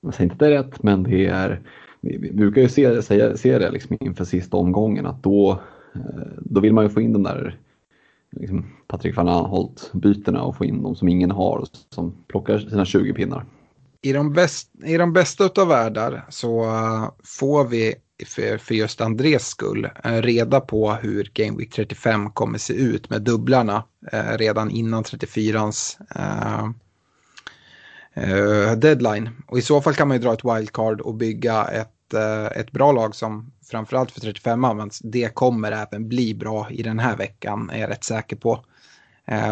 Jag säger inte det rätt, men det är, vi brukar ju se det liksom inför sista omgången, att då vill man ju få in de där liksom Patrik van Aanholt-byterna och få in de som ingen har och som plockar sina 20 pinnar. I de bästa av världar så får vi för just Andres skull reda på hur Game Week 35 kommer se ut med dubblarna redan innan 34ans deadline. Och i så fall kan man ju dra ett wildcard och bygga ett bra lag som framförallt för 35 används. Det kommer även bli bra i den här veckan, är jag rätt säker på.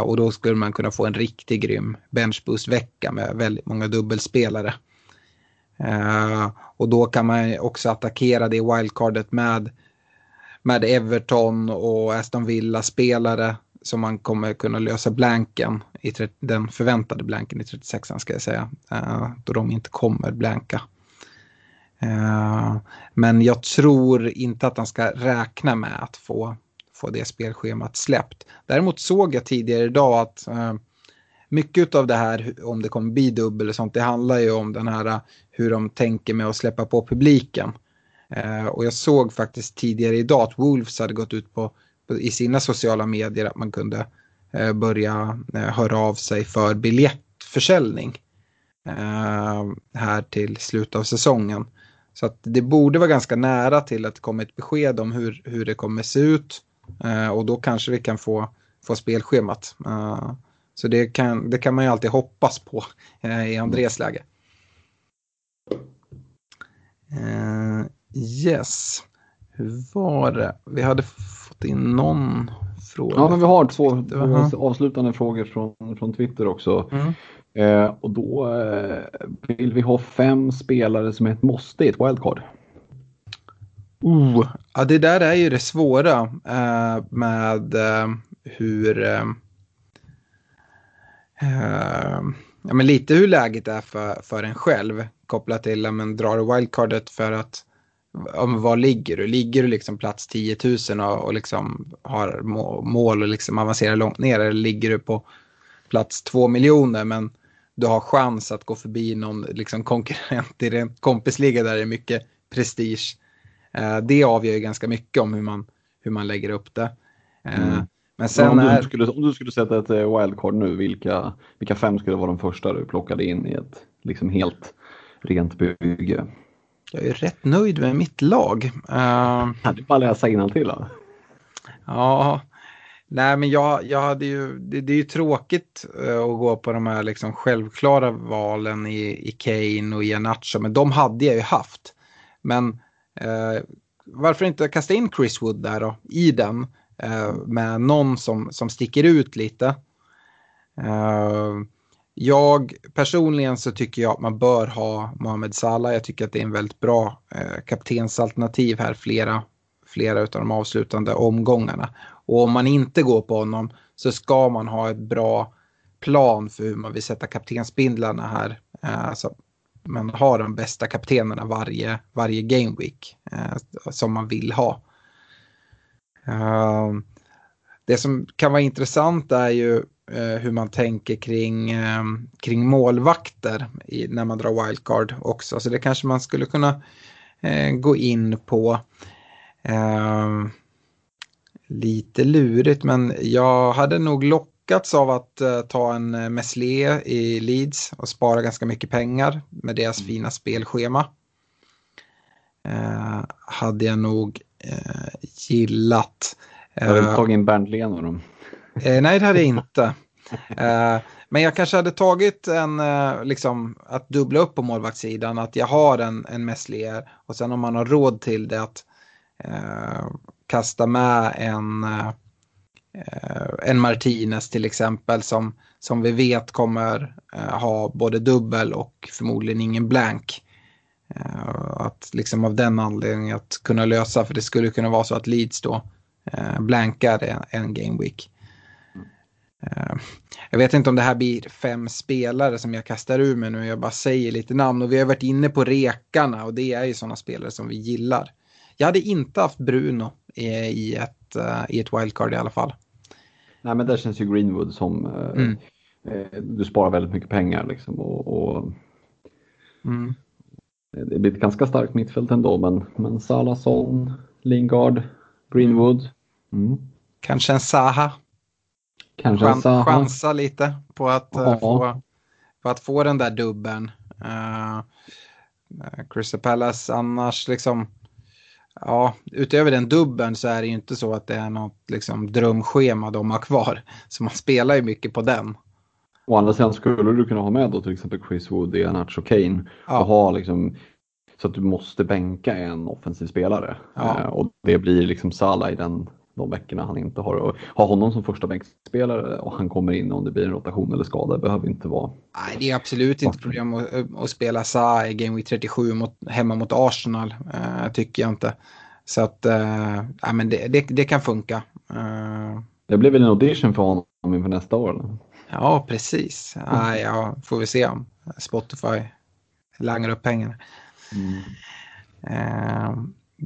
Och då skulle man kunna få en riktigt grym benchboost-vecka med väldigt många dubbelspelare. Och då kan man också attackera det wildcardet med Everton och Aston Villa-spelare som man kommer kunna lösa blanken i den förväntade blanken i 36an, ska jag säga. Då de inte kommer blanka. Men jag tror inte att han ska räkna med att få det spelschemat släppt. Däremot såg jag tidigare idag att mycket av det här, om det kommer bli dubbel och sånt, det handlar ju om den här hur de tänker med att släppa på publiken. Och jag såg faktiskt tidigare idag att Wolves hade gått ut i sina sociala medier att man kunde börja höra av sig för biljettförsäljning här till slutet av säsongen. Så att det borde vara ganska nära till att komma ett besked om hur det kommer se ut. Och då kanske vi kan få spelschemat. Så det kan man ju alltid hoppas på i Andres läge. Yes. Hur var det? Vi hade fått in någon fråga. Ja, men vi har två avslutande frågor från Twitter också. Mm. Och då vill vi ha 5 spelare som är ett måste i ett wildcard. Ja, det där är ju det svåra med hur ja, men lite hur läget är för en själv kopplat till att man drar wildcardet för att var ligger du? Ligger du liksom plats 10 000 och liksom har mål och liksom avancerar långt ner, eller ligger du på plats 2 miljoner men du har chans att gå förbi någon liksom konkurrent i den kompisliga där det är mycket prestige. Det avgör ju ganska mycket om hur man lägger upp det. Men sen om du skulle sätta ett wildcard nu, vilka 5 skulle vara de första du plockade in i ett liksom helt rent bygge? Jag är rätt nöjd med mitt lag. Hade bara läsa innantill då? Ja. Nej, men jag hade ju, det är ju tråkigt att gå på de här liksom självklara valen i Kane och Iheanacho, men de hade jag ju haft. Men varför inte kasta in Chris Wood där då, i den med någon som sticker ut lite. Jag personligen så tycker jag att man bör ha Mohamed Salah. Jag tycker att det är en väldigt bra kaptensalternativ här flera av de avslutande omgångarna. Och om man inte går på honom så ska man ha ett bra plan för hur man vill sätta kaptensbindlarna här. Så man har de bästa kaptenerna varje game week som man vill ha. Det som kan vara intressant är ju hur man tänker kring målvakter när man drar wildcard också. Så det kanske man skulle kunna gå in på. Lite lurigt, men jag hade nog lockats av att ta en Meslier i Leeds och spara ganska mycket pengar med deras fina spelschema. Hade jag nog gillat. Har du tagit in Bernd Leno och dem? Nej, det hade jag inte. Men jag kanske hade tagit liksom, att dubbla upp på målvaktssidan, att jag har en Meslier, och sen om man har råd till det att kasta med en Martinez till exempel som vi vet kommer ha både dubbel och förmodligen ingen blank. Att liksom av den anledningen att kunna lösa, för det skulle kunna vara så att Leeds då blankar en game week. Jag vet inte om det här blir 5 spelare som jag kastar ur mig nu. Jag bara säger lite namn. Och vi har varit inne på rekarna. Och det är ju sådana spelare som vi gillar. Jag hade inte haft Bruno i ett wildcard i alla fall. Nej, men där känns ju Greenwood som... Du sparar väldigt mycket pengar liksom, och det blir ett ganska starkt mittfält ändå, men Salah, Son, Lingard, Greenwood. Kanske en Zaha. Chansa lite på att, få den där dubben. Crystal Palace annars liksom, ja, utöver den dubben så är det ju inte så att det är något liksom drömschema de har kvar. Så man spelar ju mycket på den. Å andra sidan skulle du kunna ha med då till exempel Chris Wood, Iheanacho, Kane och ha liksom, så att du måste bänka en offensiv spelare. Ja. Och det blir liksom Salah i de veckorna han inte har. Och ha honom som första bänkspelare och han kommer in om det blir en rotation eller skada. Behöver inte vara... Nej, det är absolut inte problem att spela Salah i Game Week 37 hemma mot Arsenal, tycker jag inte. Så att men det kan funka. Det blir väl en audition för honom inför nästa år eller? Ja, precis. Ja, får vi se om Spotify langar upp pengarna.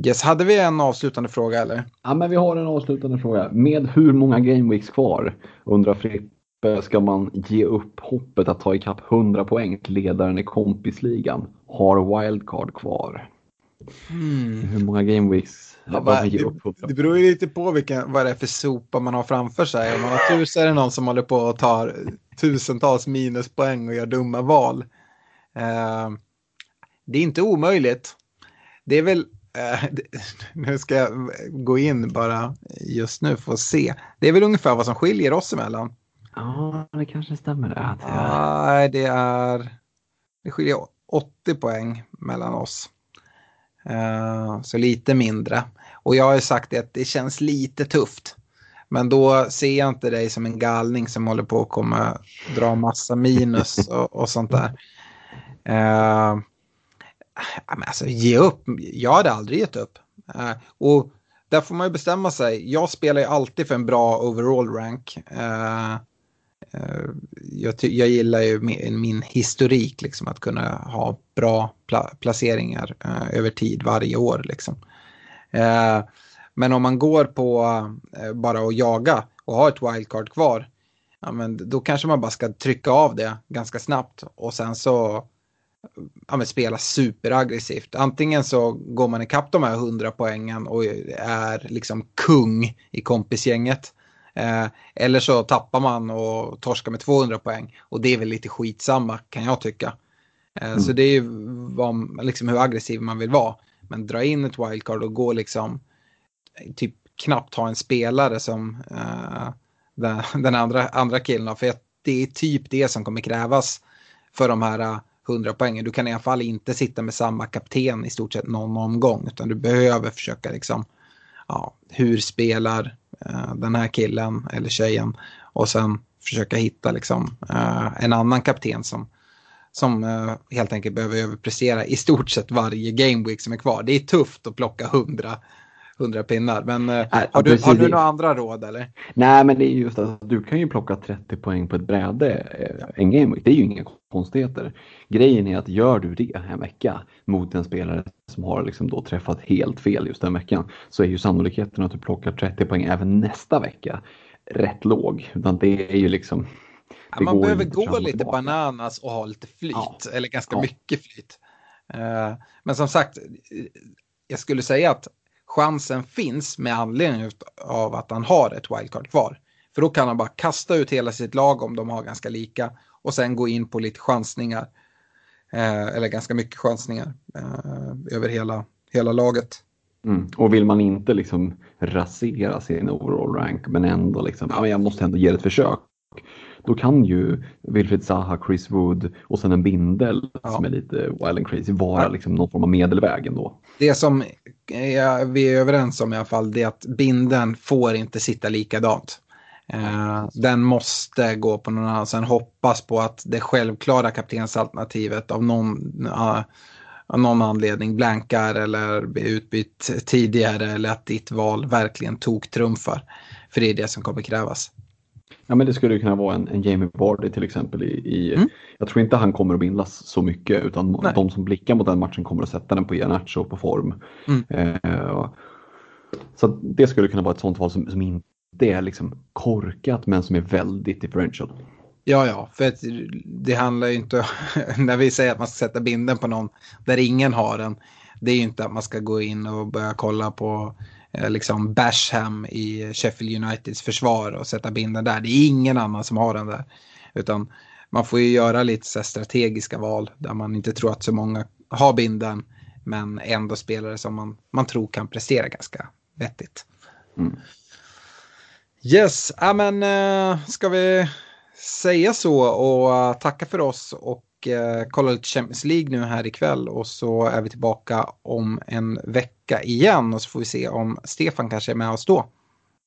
Yes, hade vi en avslutande fråga eller? Ja, men vi har en avslutande fråga. Med hur många gameweeks kvar, undrar Frippe, ska man ge upp hoppet att ta ikapp 100 poäng till ledaren i kompisligan? Har wildcard kvar? Hur många gameweeks? Det beror ju lite på vad det är för sopa man har framför sig. Om man har tur så är det någon som håller på och tar tusentals minuspoäng och gör dumma val. Det är inte omöjligt. Det är väl... Nu ska jag gå in bara just nu för att se. Det är väl ungefär vad som skiljer oss emellan. Ja, det kanske stämmer. Nej, det skiljer 80 poäng mellan oss. Så lite mindre. Och jag har ju sagt att det känns lite tufft. Men då ser jag inte dig som en galning som håller på att komma dra massa minus och sånt där. Men alltså, ge upp. Jag hade aldrig gett upp. Och där får man ju bestämma sig. Jag spelar ju alltid för en bra overall rank. Jag gillar ju min historik liksom, att kunna ha bra placeringar över tid varje år liksom. Men om man går på bara att jaga och har ett wildcard kvar, ja, men då kanske man bara ska trycka av det ganska snabbt och sen så spela superaggressivt. Antingen så går man ikapp de här 100 poängen och är liksom kung i kompisgänget, eller så tappar man och torskar med 200 poäng och det är väl lite skitsamma, kan jag tycka. Så det är ju liksom hur aggressiv man vill vara, men dra in ett wildcard och gå liksom typ knappt ha en spelare som den andra killen, för det är typ det som kommer krävas för de här 100 poängen. Du kan i alla fall inte sitta med samma kapten i stort sett någon omgång, utan du behöver försöka liksom, ja, hur spelar den här killen eller tjejen, och sen försöka hitta liksom en annan kapten som helt enkelt behöver överprestera i stort sett varje gameweek som är kvar. Det är tufft att plocka 100 pinnar, men har du några andra råd eller? Nej, men det är just att du kan ju plocka 30 poäng på ett bräde en gameweek, det är ju inga konstigheter. Grejen är att gör du det en vecka mot en spelare som har liksom då träffat helt fel just den veckan, så är ju sannolikheten att du plockar 30 poäng även nästa vecka rätt låg, utan det är ju liksom... man behöver gå lite bananas och ha lite flyt, eller ganska mycket flyt. Men som sagt, jag skulle säga att chansen finns med anledning av att han har ett wildcard kvar. För då kan han bara kasta ut hela sitt lag om de har ganska lika. Och sen gå in på lite chansningar. Eller ganska mycket chansningar. Över hela laget. Och vill man inte liksom rasera sin overall rank, men ändå liksom, jag måste ändå ge ett försök. Då kan ju Wilfried Zaha, Chris Wood och sen en bindel som är lite wild and crazy vara liksom någon form av medelväg ändå. Det som vi är överens om i alla fall, det är att binden får inte sitta likadant. Den måste gå på någon annan. Sen hoppas på att det självklara kaptensalternativet av någon anledning blankar eller blir utbytt tidigare, eller att ditt val verkligen tog trumfar. För det är det som kommer krävas. Ja, men det skulle ju kunna vara en Jamie Vardy till exempel jag tror inte han kommer att bindas så mycket, utan de som blickar mot den matchen kommer att sätta den på Iheanacho på form. Så det skulle kunna vara ett sånt val som inte är liksom korkat, men som är väldigt differential. Ja, för det handlar ju inte när vi säger att man ska sätta binden på någon där ingen har den, det är ju inte att man ska gå in och börja kolla på liksom Basham i Sheffield Uniteds försvar och sätta binden där. Det är ingen annan som har den där, utan man får ju göra lite så här strategiska val där man inte tror att så många har binden, men ändå spelare som man tror kan prestera ganska vettigt. Yes, men ska vi säga så och tacka för oss och kolla lite Champions League nu här ikväll, och så är vi tillbaka om en vecka igen, och så får vi se om Stefan kanske är med oss då.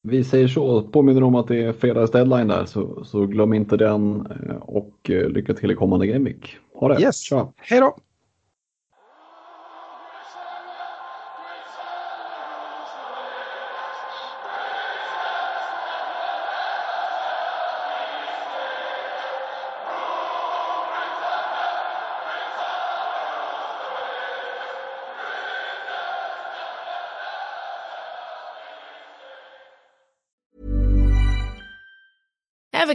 Vi säger så, påminner om att det är fredags deadline där, så glöm inte den, och lycka till i kommande gameweek. Ha det, yes. Hej då! Ever